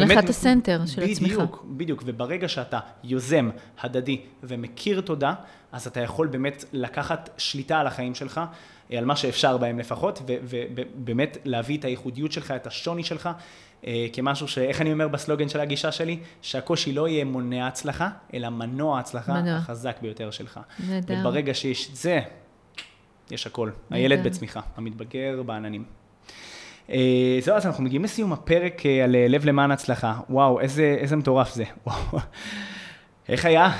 לך את הסנטר של עצמך. בדיוק, וברגע שאתה יוזם, הדדי ומכיר תודה, אז אתה יכול באמת לקחת שליטה על החיים שלך, על מה שאפשר בהם לפחות, ובאמת להביא את הייחודיות שלך, את השוני שלך, כמשהו שאיך אני אומר בסלוגן של הגישה שלי, שהקושי לא יהיה מונע הצלחה, אלא מנוע הצלחה החזק ביותר שלך. וברגע שיש את זה, יש הכל. הילד בצמיחה, המתבגר בעננים. זהו, אז אנחנו מגיעים לסיום הפרק על לב למען הצלחה. וואו, איזה מטורף זה. איך היה?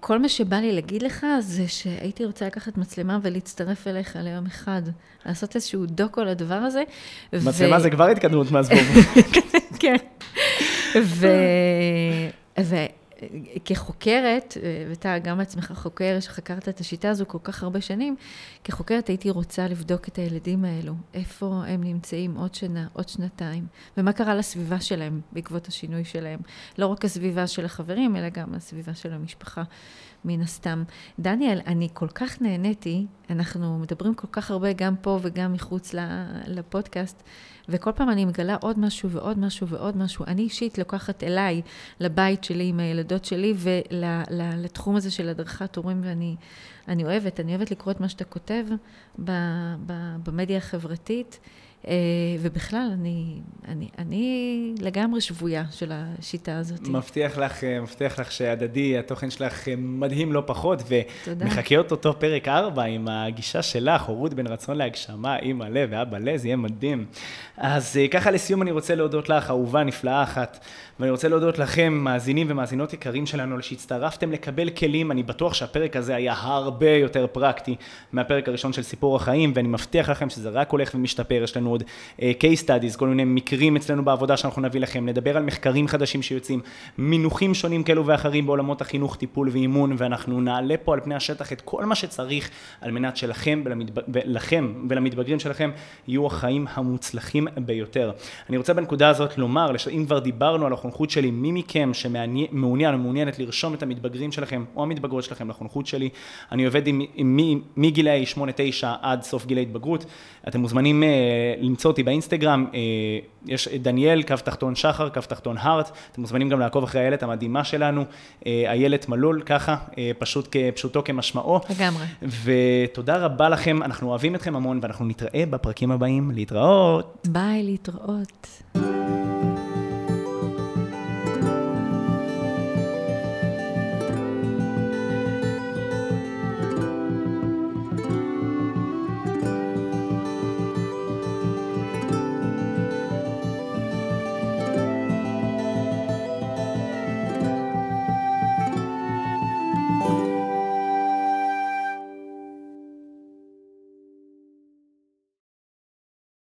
כל מה שבא לי להגיד לך זה שהייתי רוצה לקחת מצלמה ולהצטרף אליך ליום אחד, לעשות איזשהו דוקו לדבר הזה. מצלמה זה כבר התקדמות מהזבוב. כן. וכחוקרת, ואתה גם עצמך חוקרת שחקרת את השיטה הזו כל כך הרבה שנים, כחוקרת הייתי רוצה לבדוק את הילדים האלו, איפה הם נמצאים עוד שנה, עוד שנתיים, ומה קרה לסביבה שלהם בעקבות השינוי שלהם. לא רק הסביבה של החברים, אלא גם הסביבה של המשפחה מן הסתם. דניאל, אני כל כך נהניתי, אנחנו מדברים כל כך הרבה גם פה וגם מחוץ לפודקאסט, וכל פעם אני מגלה עוד משהו ועוד משהו ועוד משהו. אני אישית לוקחת אליי לבית שלי עם הילדות שלי ולתחום הזה של הדרכת הורים, ואני אוהבת, אני אוהבת לקרוא את מה שאתה כותב במדיה החברתית, ובכלל אני לגמרי שבויה של השיטה הזאת. מבטיח לך שהדדי, התוכן שלך מדהים לא פחות, ומחכה אותו פרק 4 עם הגישה שלך, הורות בין רצון להגשמה, אמא לב ואבא לב, זה יהיה מדהים. אז ככה לסיום אני רוצה להודות לך, אהובה נפלאה אחת, ואני רוצה להודות לכם, מאזינים ומאזינות יקרים שלנו, שהצטרפתם לקבל כלים. אני בטוח שהפרק הזה היה הרבה יותר פרקטי מהפרק הראשון של סיפור החיים, ואני מבטיח לכם שזה רק הולך ומשתפר. יש לנו עוד case studies, כל מיני מקרים אצלנו בעבודה שאנחנו נביא לכם, נדבר על מחקרים חדשים שיוצאים, מינוחים שונים כאלו ואחרים בעולמות החינוך, טיפול ואימון, ואנחנו נעלה פה על פני השטח את כל מה שצריך, על מנת שלכם ולמתבגרים שלכם יהיו החיים המוצלחים ביותר. אני רוצה בנקודה הזאת לומר, אם כבר דיברנו על החונכות שלי, מי מכם שמעוניין או מעוניינת לרשום את המתבגרים שלכם או המתבגרות שלכם לחונכות שלי, אני עובד מגילי 8-9 עד סוף גילי התבגרות. אתם מוזמנים למצוא אותי באינסטגרם, יש דניאל, _שחר, _הרט, אתם מוזמנים גם לעקוב אחרי איילת המדהימה שלנו, איילת מלול, ככה, פשוט כפשוטו כמשמעו. לגמרי. ותודה רבה לכם, אנחנו אוהבים אתכם המון, ואנחנו נתראה בפרקים הבאים, להתראות. ביי, להתראות.